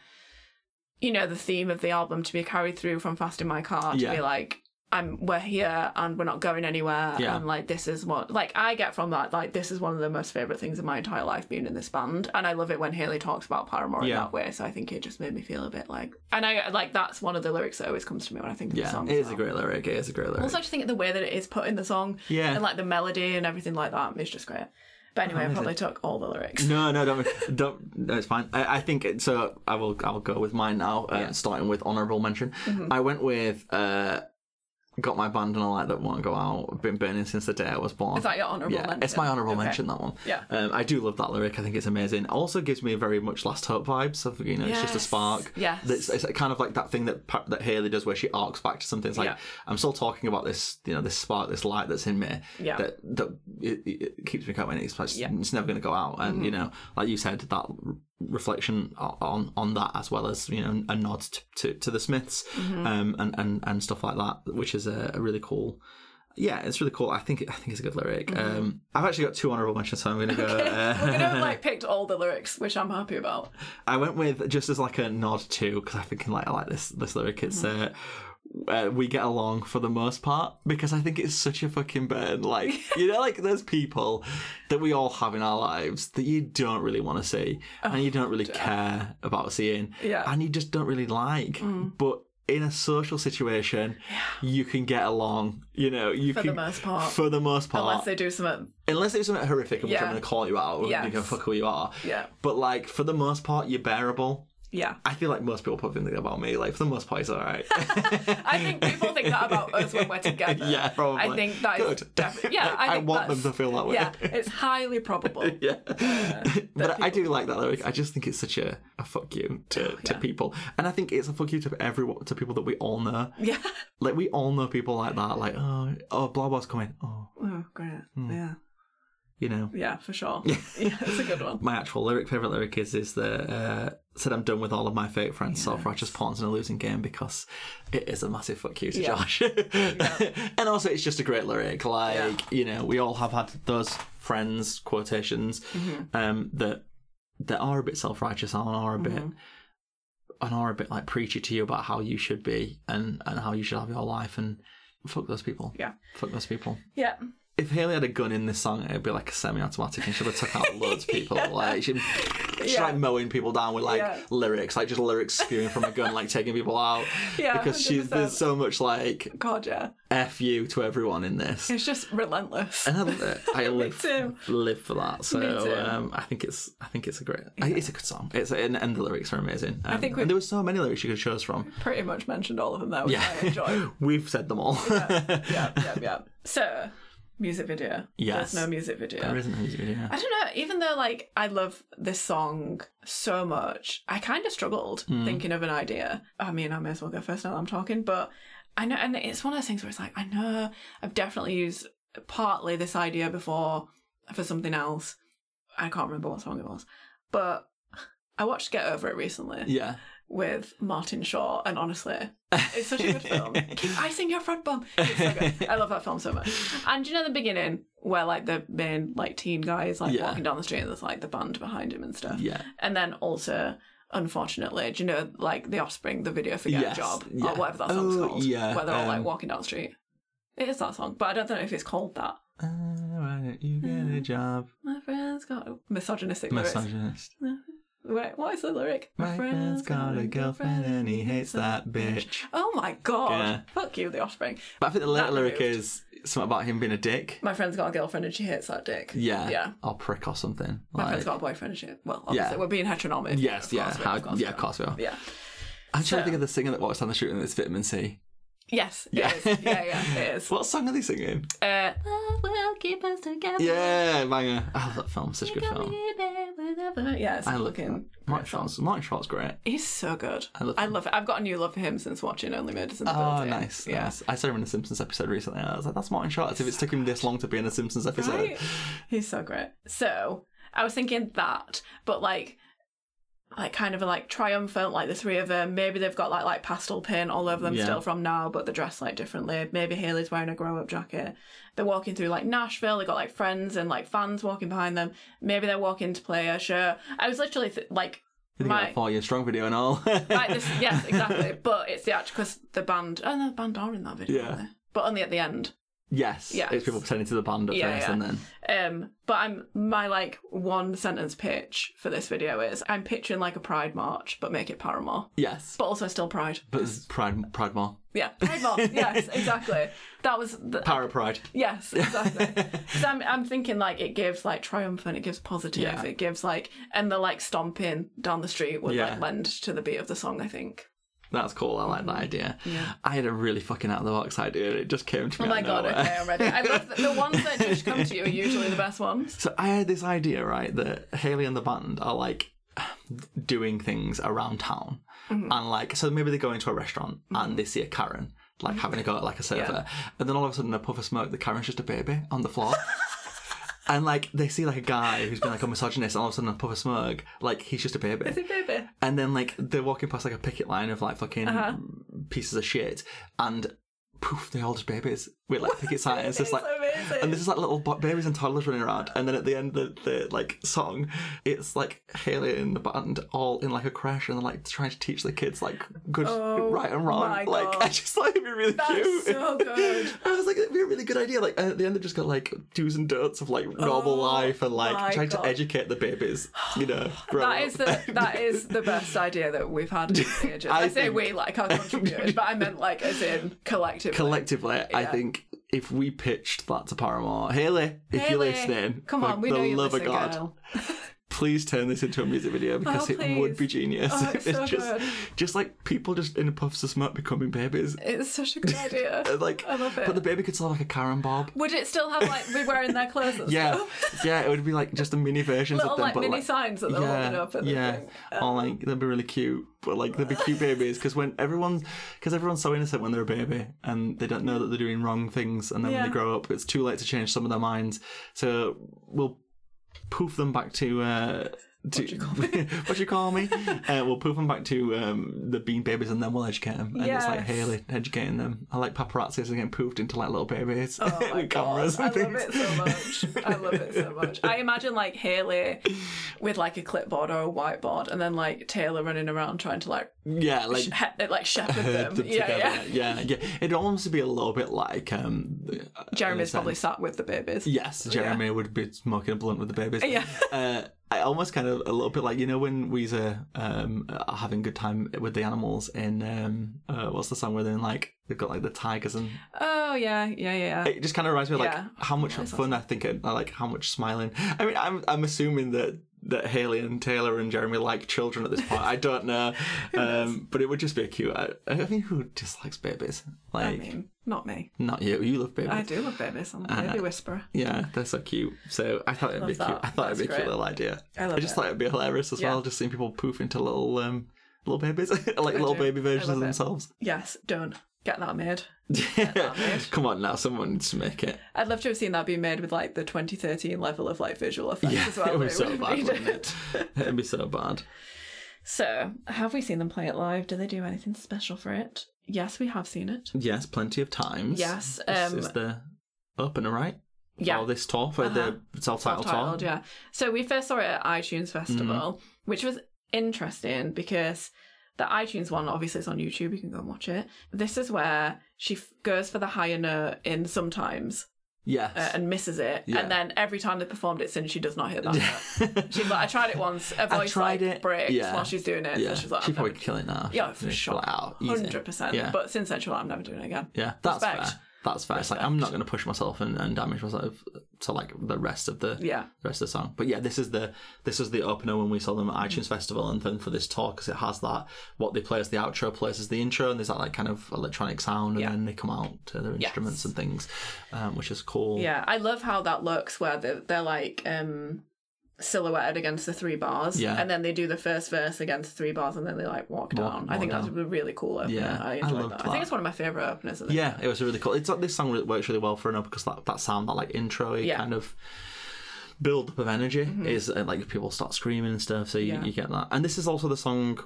you know, the theme of the album to be carried through from Fast in My Car to yeah. be like, I'm we're here and we're not going anywhere yeah. and like this is what like I get from that, like this is one of the most favourite things in my entire life being in this band, and I love it when Hayley talks about Paramore yeah. in that way, so I think it just made me feel a bit like, and I like that's one of the lyrics that always comes to me when I think of yeah, the song. It is well. a great lyric, it is a great lyric. Also I just think the way that it is put in the song yeah. and like the melody and everything like that is just great. But anyway, I probably took all the lyrics. No, no, don't, don't. No, it's fine. I, I think it, so. I will, I will go with mine now. Uh, yeah. Starting with honourable mention, mm-hmm. I went with. Uh, Got my band and all that that won't go out. Been burning since the day I was born. Is that your honourable yeah, mention? It's my honourable okay. mention, that one. Yeah. Um, I do love that lyric. I think it's amazing. Also gives me a very much Last Hope vibes. So, you know, yes. it's just a spark. Yes. It's, it's kind of like that thing that that Hayley does where she arcs back to something. It's like, yeah. I'm still talking about this, you know, this spark, this light that's in me. Yeah. That, that it, it keeps me going. It's, like, yeah. it's never going to go out. And, mm-hmm. you know, like you said, that... reflection on on that, as well as, you know, a nod to to, to the Smiths, mm-hmm. um and, and and stuff like that, which is a, a really cool yeah, it's really cool. I think I think it's a good lyric. Mm-hmm. Um, I've actually got two honourable mentions, so I'm going to go. Okay. Uh, We're going to like picked all the lyrics, which I'm happy about. I went with just as like a nod to, because I think like I like this this lyric. It's mm-hmm. uh. Uh, we get along for the most part, because I think it's such a fucking burn. Like, you know, like there's people that we all have in our lives that you don't really want to see, oh, and you don't really dear. care about seeing, yeah. and you just don't really like. Mm. But in a social situation, yeah. you can get along. You know, you for can for the most part. For the most part, unless they do something, unless they do something horrific, and yeah. which I'm going to call you out, or yes. you can fuck who you are. Yeah. But like for the most part, you're bearable. Yeah. I feel like most people probably think about me. Like, for the most part, it's all right. I think people think that about us when we're together. Yeah, probably. I think that Good. is definitely... Yeah, I, I think want them to feel that way. Yeah, it's highly probable. yeah. Uh, that but I do like that lyric. I just think it's such a, a fuck you to, oh, to yeah. people. And I think it's a fuck you to everyone, to people that we all know. Yeah. Like, we all know people like that. Like, oh, oh blah, blah's coming. Oh, oh great. Mm. Yeah. You know, yeah, for sure. Yeah, it's a good one. My actual lyric, favorite lyric is is the uh, said I'm done with all of my fake friends, yes. self-righteous pawns in a losing game, because it is a massive fuck you to yeah. Josh. yeah. And also, it's just a great lyric. Like yeah. you know, we all have had those friends quotations mm-hmm. um, that that are a bit self-righteous and are a mm-hmm. bit and are a bit like preachy to you about how you should be and and how you should have your life, and fuck those people. Yeah, fuck those people. Yeah. If Hayley had a gun in this song, it'd be like a semi-automatic, and she'd have took out loads of people. yeah. Like she'd, she'd yeah. like mowing people down with like yeah. lyrics, like just lyrics spewing from a gun, like taking people out. Yeah, because one hundred percent she's there's so much like God, yeah. F you to everyone in this. It's just relentless, and I love it. I live too. live for that. So Me too. Um, I think it's I think it's a great, yeah. it's a good song. It's and, and the lyrics are amazing. Um, I think and there were so many lyrics you could choose from. Pretty much mentioned all of them though. Yeah, I enjoy. We've said them all. yeah, yeah, yeah. yeah. So. Music video. Yes. There's no music video. There isn't a music video. I don't know. Even though, like, I love this song so much, I kind of struggled mm. thinking of an idea. I mean, I may as well go first now that I'm talking, but I know, and it's one of those things where it's like, I know I've definitely used partly this idea before for something else. I can't remember what song it was, but I watched Get Over It recently. Yeah. With Martin Short, and honestly, it's such a good film. Keep icing your front bum. It's so good. I love that film so much. And you know the beginning where like the main like teen guy is like yeah. walking down the street and there's like the band behind him and stuff. Yeah. And then also, unfortunately, do you know like The Offspring, the video for Get yes. a Job yeah. or whatever that song's oh, called, yeah. where they're all like walking down the street. It is that song, but I don't know if it's called that. Uh, why don't you get a job? My friend's got a misogynistic. Misogynist. Lyrics. Wait, what is the lyric? My, my friend's got a girlfriend and he hates that bitch. Oh my god. Yeah. Fuck you, The Offspring. But I think the that lyric moved. Is something about him being a dick. My friend's got a girlfriend and she hates that dick. Yeah. Yeah. Or prick or something. My like... friend's got a boyfriend and she... Well, obviously, yeah. we're being heteronomic. Yes, yeah. How, of yeah, of course we are. Yeah. I'm trying so... to think of the singer that walks down the street and it's Vitamin C. Yes, it yeah. is. Yeah, yeah, it is. What song are they singing? Uh, Love will keep us together. Yeah, banger. I love that film. Such a good film. Yeah, it's I looking. Martin Short's, Martin Short's great. He's so good. I love him. I love it. I've got a new love for him since watching Only Murders in the oh, Building. Oh, nice. Yeah. Nice. I saw him in the Simpsons episode recently and I was like, that's Martin Short. As if it's took him this long to be in a Simpsons episode. Right? He's so great. So, I was thinking that, but like, like kind of a, like triumphant, like the three of them. Maybe they've got like like pastel paint all over them yeah. still from now, but they're dressed like differently. Maybe Hayley's wearing a Grow Up jacket. They're walking through like Nashville. They got like friends and like fans walking behind them. Maybe they're walking to play a show. I was literally th- like, you think my four year strong video and all. Like this, yes, exactly. But it's the actual because the band. Oh no, the band are in that video, yeah. aren't they? But only at the end. Yes, yes, it's people pretending to the band at yeah, first yeah. and then. Um, but I'm my like one sentence pitch for this video is I'm pitching like a Pride March, but make it Paramore. Yes, but also still Pride. But it's Pride, Pride more. Yeah, Pride more. Yes, exactly. That was the, Para Pride. Yes, exactly. So I'm I'm thinking like it gives like triumphant, it gives positive, yeah. it gives like and the like stomping down the street would yeah. like lend to the beat of the song, I think. That's cool. I like that idea. Yeah. I had a really fucking out of the box idea. It just came to me. Oh my god! Nowhere. Okay, I'm ready. I love the, the ones that just come to you are usually the best ones. So I had this idea, right, that Hayley and the band are like doing things around town, mm-hmm. and like so maybe they go into a restaurant mm-hmm. and they see a Karen like having a go at like a server, yeah. and then all of a sudden a puff of smoke, the Karen's just a baby on the floor. And, like, they see, like, a guy who's been, like, a misogynist, and all of a sudden a puff of smoke, like, he's just a baby. It's a baby. And then, like, they're walking past, like, a picket line of, like, fucking uh-huh. pieces of shit, and poof, they all just babies with like picket signs. It's just like, amazing. And there's just like little babies and toddlers running around. And then at the end of the, the like song, it's like Hayley and the band all in like a crash and they're like trying to teach the kids like good, oh, right and wrong. My like God. I just thought it'd be really That's cute. That's so good. I was like, it'd be a really good idea. Like and at the end, they just got like do's and don'ts of like normal oh, life and like trying God. to educate the babies. You know, grow that up. is the that is the best idea that we've had in ages. I, I say think... we like our contributed, but I meant like as in collective. Collectively, yeah. I think if we pitched that to Paramore, Hayley, if Hayley, you're listening, come on, we know you love a God. Girl. Please turn this into a music video because oh, it would be genius. Oh, it's it's so just, good. just like people just in puffs of smoke becoming babies. It's such a good idea. Like, I love it. But the baby could still have like a Karen bob. Would it still have like be wearing their clothes? And yeah, stuff? yeah. It would be like just the mini versions Little, of them, like but, mini like, signs that they're yeah, holding up. And yeah, everything. Um, or like they'd be really cute, but like they'd be cute babies because when everyone, because everyone's so innocent when they're a baby and they don't know that they're doing wrong things, and then yeah. when they grow up, it's too late to change some of their minds. So we'll. Poof them back to uh, to what you call me. what you call me? Uh, we'll poof them back to um, the bean babies, and then we'll educate them. And yes. it's like Hayley educating them. I like paparazzis getting poofed into like little babies oh with God. cameras. And I things. love it so much. I love it so much. I imagine like Hayley with like a clipboard or a whiteboard, and then like Taylor running around trying to like yeah like sh- like shepherd them. them yeah, yeah, yeah, yeah. It almost would be a little bit like um. Jeremy's probably sat with the babies. Yes, Jeremy yeah. would be smoking a blunt with the babies. Yeah. Uh, I almost kind of a little bit like, you know, when Weezer um, are having a good time with the animals in, um, uh, what's the song where they're in, like, they've got like the tigers and... Oh, yeah, yeah, yeah. It just kind of reminds me of like yeah. how much yeah, fun awesome. I think, and like how much smiling. I mean, I'm I'm assuming that, that Hayley and Taylor and Jeremy like children at this point. I don't know. Um, but it would just be a cute... I, I mean, who dislikes babies? Like, I mean, not me. Not you. You love babies. I do love babies. I'm a uh, baby whisperer. Yeah, they're so cute. So I thought it'd be that. cute. I thought That's it'd be great. a cute little idea. I love I just it. thought it'd be hilarious as yeah. well, just seeing people poof into little um, little babies, like I little do. baby versions of it. themselves. Yes, don't. Get that made. Get that made. Come on now, someone needs to make it. I'd love to have seen that be made with like the twenty thirteen level of like visual effects yeah, as well. It would be so bad, wouldn't it? It'd be so bad. So, have we seen them play it live? Do they do anything special for it? Yes, we have seen it. Yes, plenty of times. Yes. Um, this is the opener, right? Yeah. Or this tour for uh-huh. the self-titled, self-titled tour. Yeah. So we first saw it at iTunes Festival, mm. which was interesting because... The iTunes one, obviously, is on YouTube. You can go and watch it. This is where she f- goes for the higher note in Sometimes. Yes. Uh, and misses it. Yeah. And then every time they performed it since, she does not hit that note. She's like, I tried it once. Her voice like, it. breaks yeah. while she's doing it. Yeah. So she's like, she's probably never... killing that. Yeah, for sure. Out. one hundred percent. Yeah. But since then, she's like, I'm never doing it again. Yeah, that's Respect. fair. That's fair. Respect. It's like, I'm not going to push myself and, and damage myself to like the rest of the yeah. rest of the song. But yeah, this is the this was the opener when we saw them at iTunes Festival, and then for this talk, because it has that what they play as the outro plays as the intro, and there's that like kind of electronic sound, and yeah. then they come out to their instruments yes. and things, um, which is cool. Yeah, I love how that looks where they're, they're like um, silhouetted against the three bars, yeah. and then they do the first verse against the three bars, and then they like walk, walk down. Walk I think down. That's a really cool opener. Yeah, I enjoyed I that. that. I think it's one of my favorite openers. Isn't yeah, it? it was really cool. It's like this song works really well for an opener because that, that sound, that like intro yeah. kind of build up of energy mm-hmm. is like people start screaming and stuff. So you, yeah. you get that, and this is also the song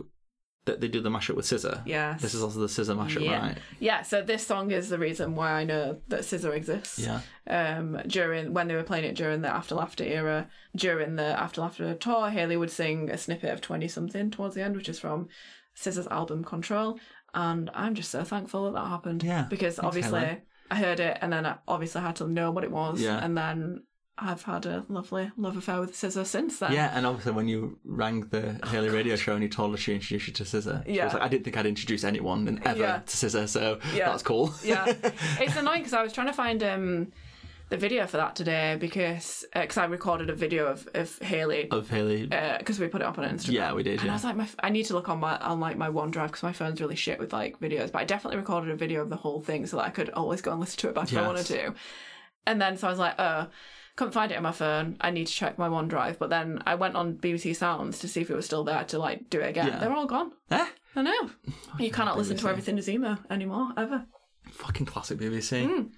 that they do the mashup with Scissor. Yeah, this is also the Scissor mashup, yeah. right? Yeah. So this song is the reason why I know that Scissor exists. Yeah. Um, during when they were playing it during the After Laughter era, during the After Laughter tour, Hayley would sing a snippet of Twenty Something towards the end, which is from Scissor's album Control, and I'm just so thankful that that happened. Yeah. Because Thanks, obviously Hayley. I heard it, and then I obviously had to know what it was. Yeah. And then. I've had a lovely love affair with Scissor since then. Yeah, and obviously when you rang the oh, Hayley God. radio show and you told her she introduced you to Scissor, yeah. she was like, I didn't think I'd introduce anyone and ever yeah. to Scissor, so yeah. that's cool. Yeah, it's annoying because I was trying to find um, the video for that today because because uh, I recorded a video of of Hayley of Hayley because uh, we put it up on Instagram. Yeah, we did. And yeah. I was like, my, I need to look on my on like my OneDrive because my phone's really shit with like videos. But I definitely recorded a video of the whole thing so that I could always go and listen to it back yes. if I wanted to. And then so I was like, oh. Couldn't find it on my phone. I need to check my OneDrive. But then I went on B B C Sounds to see if it was still there to like do it again. Yeah. They're all gone. Eh? I know. Oh, you cannot listen to Everything Is Emo anymore, ever. Fucking classic B B C. Mm.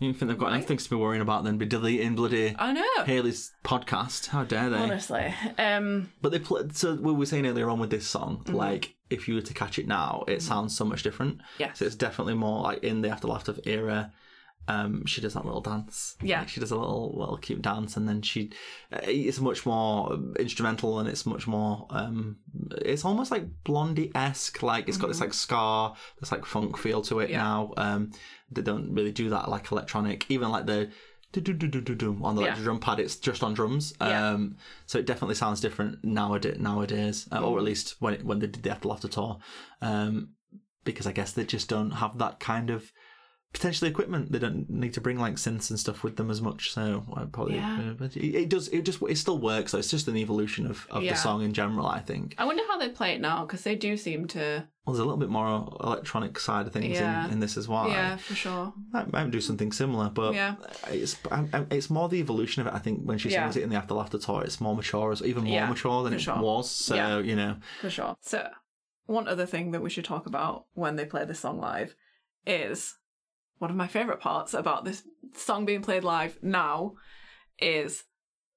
You think they've got right. anything to be worrying about than be deleting bloody I know. Hayley's podcast. How dare they? Honestly. Um, but they play, so we were saying earlier on with this song, mm-hmm. like if you were to catch it now, it sounds so much different. Yes. So it's definitely more like in the After Laughter era. Um, she does that little dance. Yeah. Like she does a little little cute dance, and then she, it's much more instrumental, and it's much more, um, it's almost like Blondie-esque. Like it's mm-hmm. got this like ska, this like funk feel to it yeah. now. Um, they don't really do that like electronic, even like the do do do do do do on the yeah. like, drum pad. It's just on drums. Yeah. Um, so it definitely sounds different nowadays, nowadays, mm-hmm. or at least when it, when they did the After Laughter tour, um, because I guess they just don't have that kind of. Potentially equipment, they don't need to bring like synths and stuff with them as much, so I probably yeah. uh, it does it just it still works though. It's just an evolution of, of yeah. the song in general. I think I wonder how they play it now, because they do seem to well there's a little bit more electronic side of things yeah. in, in This Is Why. Yeah, for sure. I might do something similar, but yeah. it's I, I, it's more the evolution of it. I think when she sings yeah. it in the After Laughter tour, it's more mature, it's even more yeah, mature than it sure. was, so yeah. you know, for sure. So one other thing that we should talk about when they play this song live is one of my favourite parts about this song being played live now is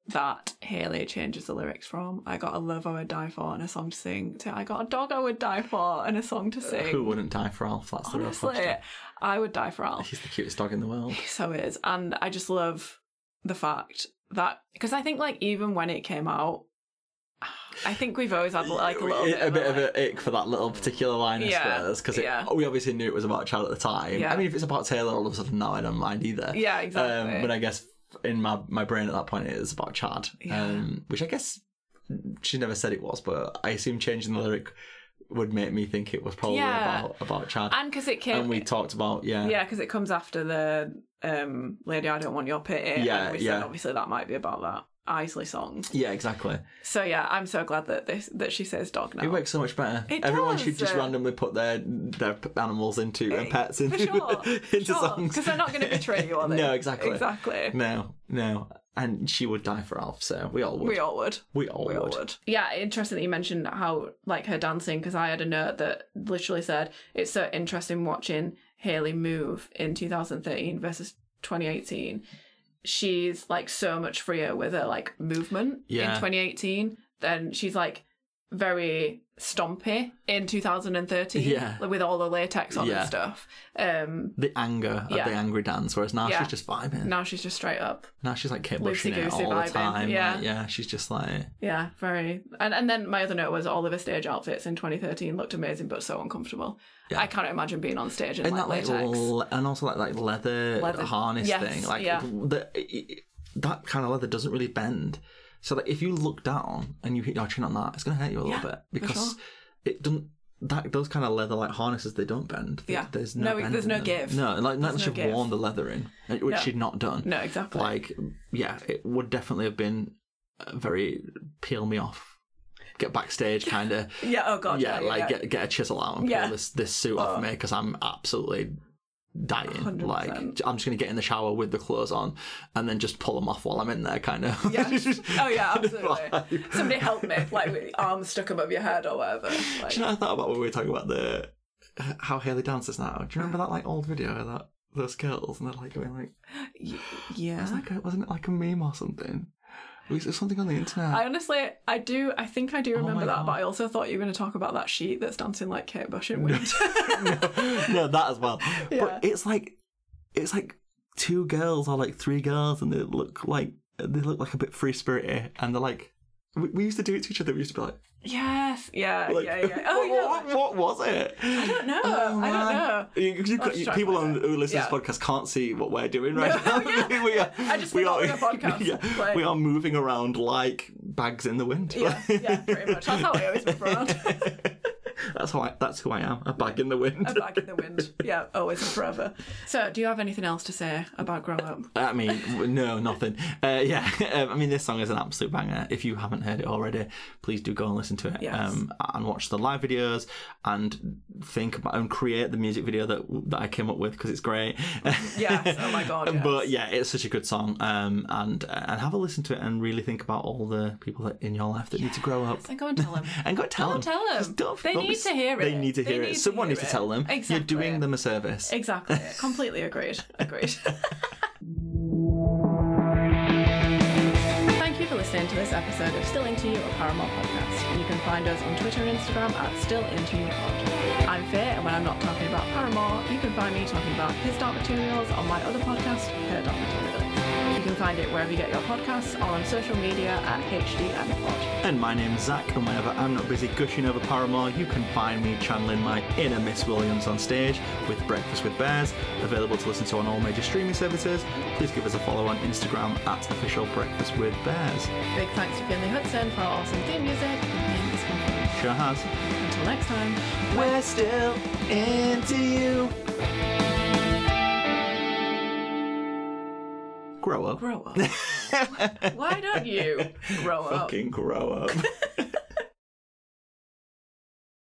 that Hayley changes the lyrics from I Got a Love I Would Die For and a song to sing to I Got a Dog I Would Die For and a song to sing. Who wouldn't die for Alf? That's the real question. I would die for Alf. He's the cutest dog in the world. He so is. And I just love the fact that, because I think like even when it came out, I think we've always had like a little bit, a of, bit of an ick for that little particular line of yeah, squares, because yeah. we obviously knew it was about Chad at the time. Yeah. I mean, if it's about Taylor, all of a sudden, no, I don't mind either. Yeah, exactly. Um, but I guess in my, my brain at that point, it is about Chad, yeah. um, which I guess she never said it was, but I assume changing the lyric would make me think it was probably yeah. about about Chad. And because it came... And we talked about, yeah. Yeah, because it comes after the um, Lady, I Don't Want Your Pity. Yeah, and we yeah. said, obviously, that might be about that Eisley song. Yeah, exactly. So yeah, I'm so glad that this that she says dog now. It works so much better. It Everyone does. should just randomly put their their animals into and pets into, sure. into sure. songs, because they're not going to betray you, are they? No, exactly. Exactly. No, no. And she would die for Alf, so we all would. We all would. We all, we all would. would. Yeah, interesting that you mentioned how like her dancing, because I had a note that literally said it's so interesting watching Hayley move in two thousand thirteen versus twenty eighteen. She's like so much freer with her like movement yeah. in twenty eighteen. Then she's like very stompy in two thousand thirteen yeah. with all the latex on yeah. and stuff. Um, the anger yeah. of the angry dance, whereas now yeah. she's just vibing. Now she's just straight up. Now she's like Kate Bush in it all vibing. the time. Yeah. Like, yeah, she's just like... Yeah, very... And and then my other note was all of her stage outfits in twenty thirteen looked amazing but so uncomfortable. Yeah. I can't imagine being on stage in, in like, that, like latex. Le- and also like, like leather, leather harness yes. thing. Like yeah. the, that kind of leather doesn't really bend. So that if you look down and you hit your chin on that, it's going to hurt you a yeah, little bit, because sure. it doesn't. That those kind of leather like harnesses, they don't bend. They, yeah, there's no, no there's no them. give. No, like not unless you've worn the leather in, which no. she'd not done. No, exactly. Like, yeah, it would definitely have been a very peel me off, get backstage kind of. yeah. Oh god. Yeah, yeah, yeah like yeah. get get a chisel out and peel yeah. this this suit oh. off me, because I'm absolutely dying. one hundred percent. Like, I'm just going to get in the shower with the clothes on and then just pull them off while I'm in there, kind of. Yeah. Oh, yeah, absolutely. Somebody help me, like, with arms stuck above your head or whatever. Like... Do you know what I thought about when we were talking about the how Hayley dances now? Do you remember that, like, old video of that, those girls? And they're, like, going, like... Yeah. It was like a, wasn't it, like, a meme or something? Was it something on the internet? I honestly, I do, I think I do remember oh that, God. But I also thought you were going to talk about that sheet that's dancing like Kate Bush in Wind. no, no, that as well. Yeah. But it's like, it's like two girls or like three girls, and they look like, they look like a bit free-spirited, and they're like, we, we used to do it to each other, we used to be like... Yes, yeah, like, yeah, yeah. Oh, what, yeah. What, what was it? I don't know. Oh, I don't know. You, you, you, you, people on, who listen yeah. to this podcast can't see what we're doing right no, now. Yeah. we are, I just we are, the podcast. Yeah, like, we are moving around like bags in the wind. Yeah, yeah, pretty much. That's how I always move around. that's, how I, that's who I am, a bag in the wind. A bag in the wind. Yeah, always and forever. So, do you have anything else to say about Grow Up? I mean, no, nothing. Uh, yeah, I mean, this song is an absolute banger. If you haven't heard it already, please do go and listen to it yes. um, and watch the live videos and think about and create the music video that that I came up with, because it's great. Yes, oh my god. Yes. But yeah, it's such a good song, um, and and have a listen to it and really think about all the people that in your life that yes. need to grow up. And go and tell them. and go and tell go them. Tell them. Don't, they don't need be, to hear it. They need to they hear need it. To Someone hear needs it. to tell them. Exactly. You're doing them a service. Exactly. Completely agreed. Agreed. Thank you for listening to this episode episode of Still Into You, a Paramore podcast. You can find us on Twitter and Instagram at StillIntoYouPod. I'm Faye, and when I'm not talking about Paramore, you can find me talking about His Dark Materials on my other podcast, Her Dark Materials. You can find it wherever you get your podcasts or on social media at H D M Pod. And my name's Zach, and whenever I'm not busy gushing over Paramore, you can find me channeling my inner Miss Williams on stage with Breakfast with Bears, available to listen to on all major streaming services. Please give us a follow on Instagram at Official Breakfast with Bears. Big thanks to Finley Hudson for our awesome theme music. And this one sure has. Until next time, we're bye. Still into you. Grow up. Grow up. Why don't you grow up? Fucking grow up.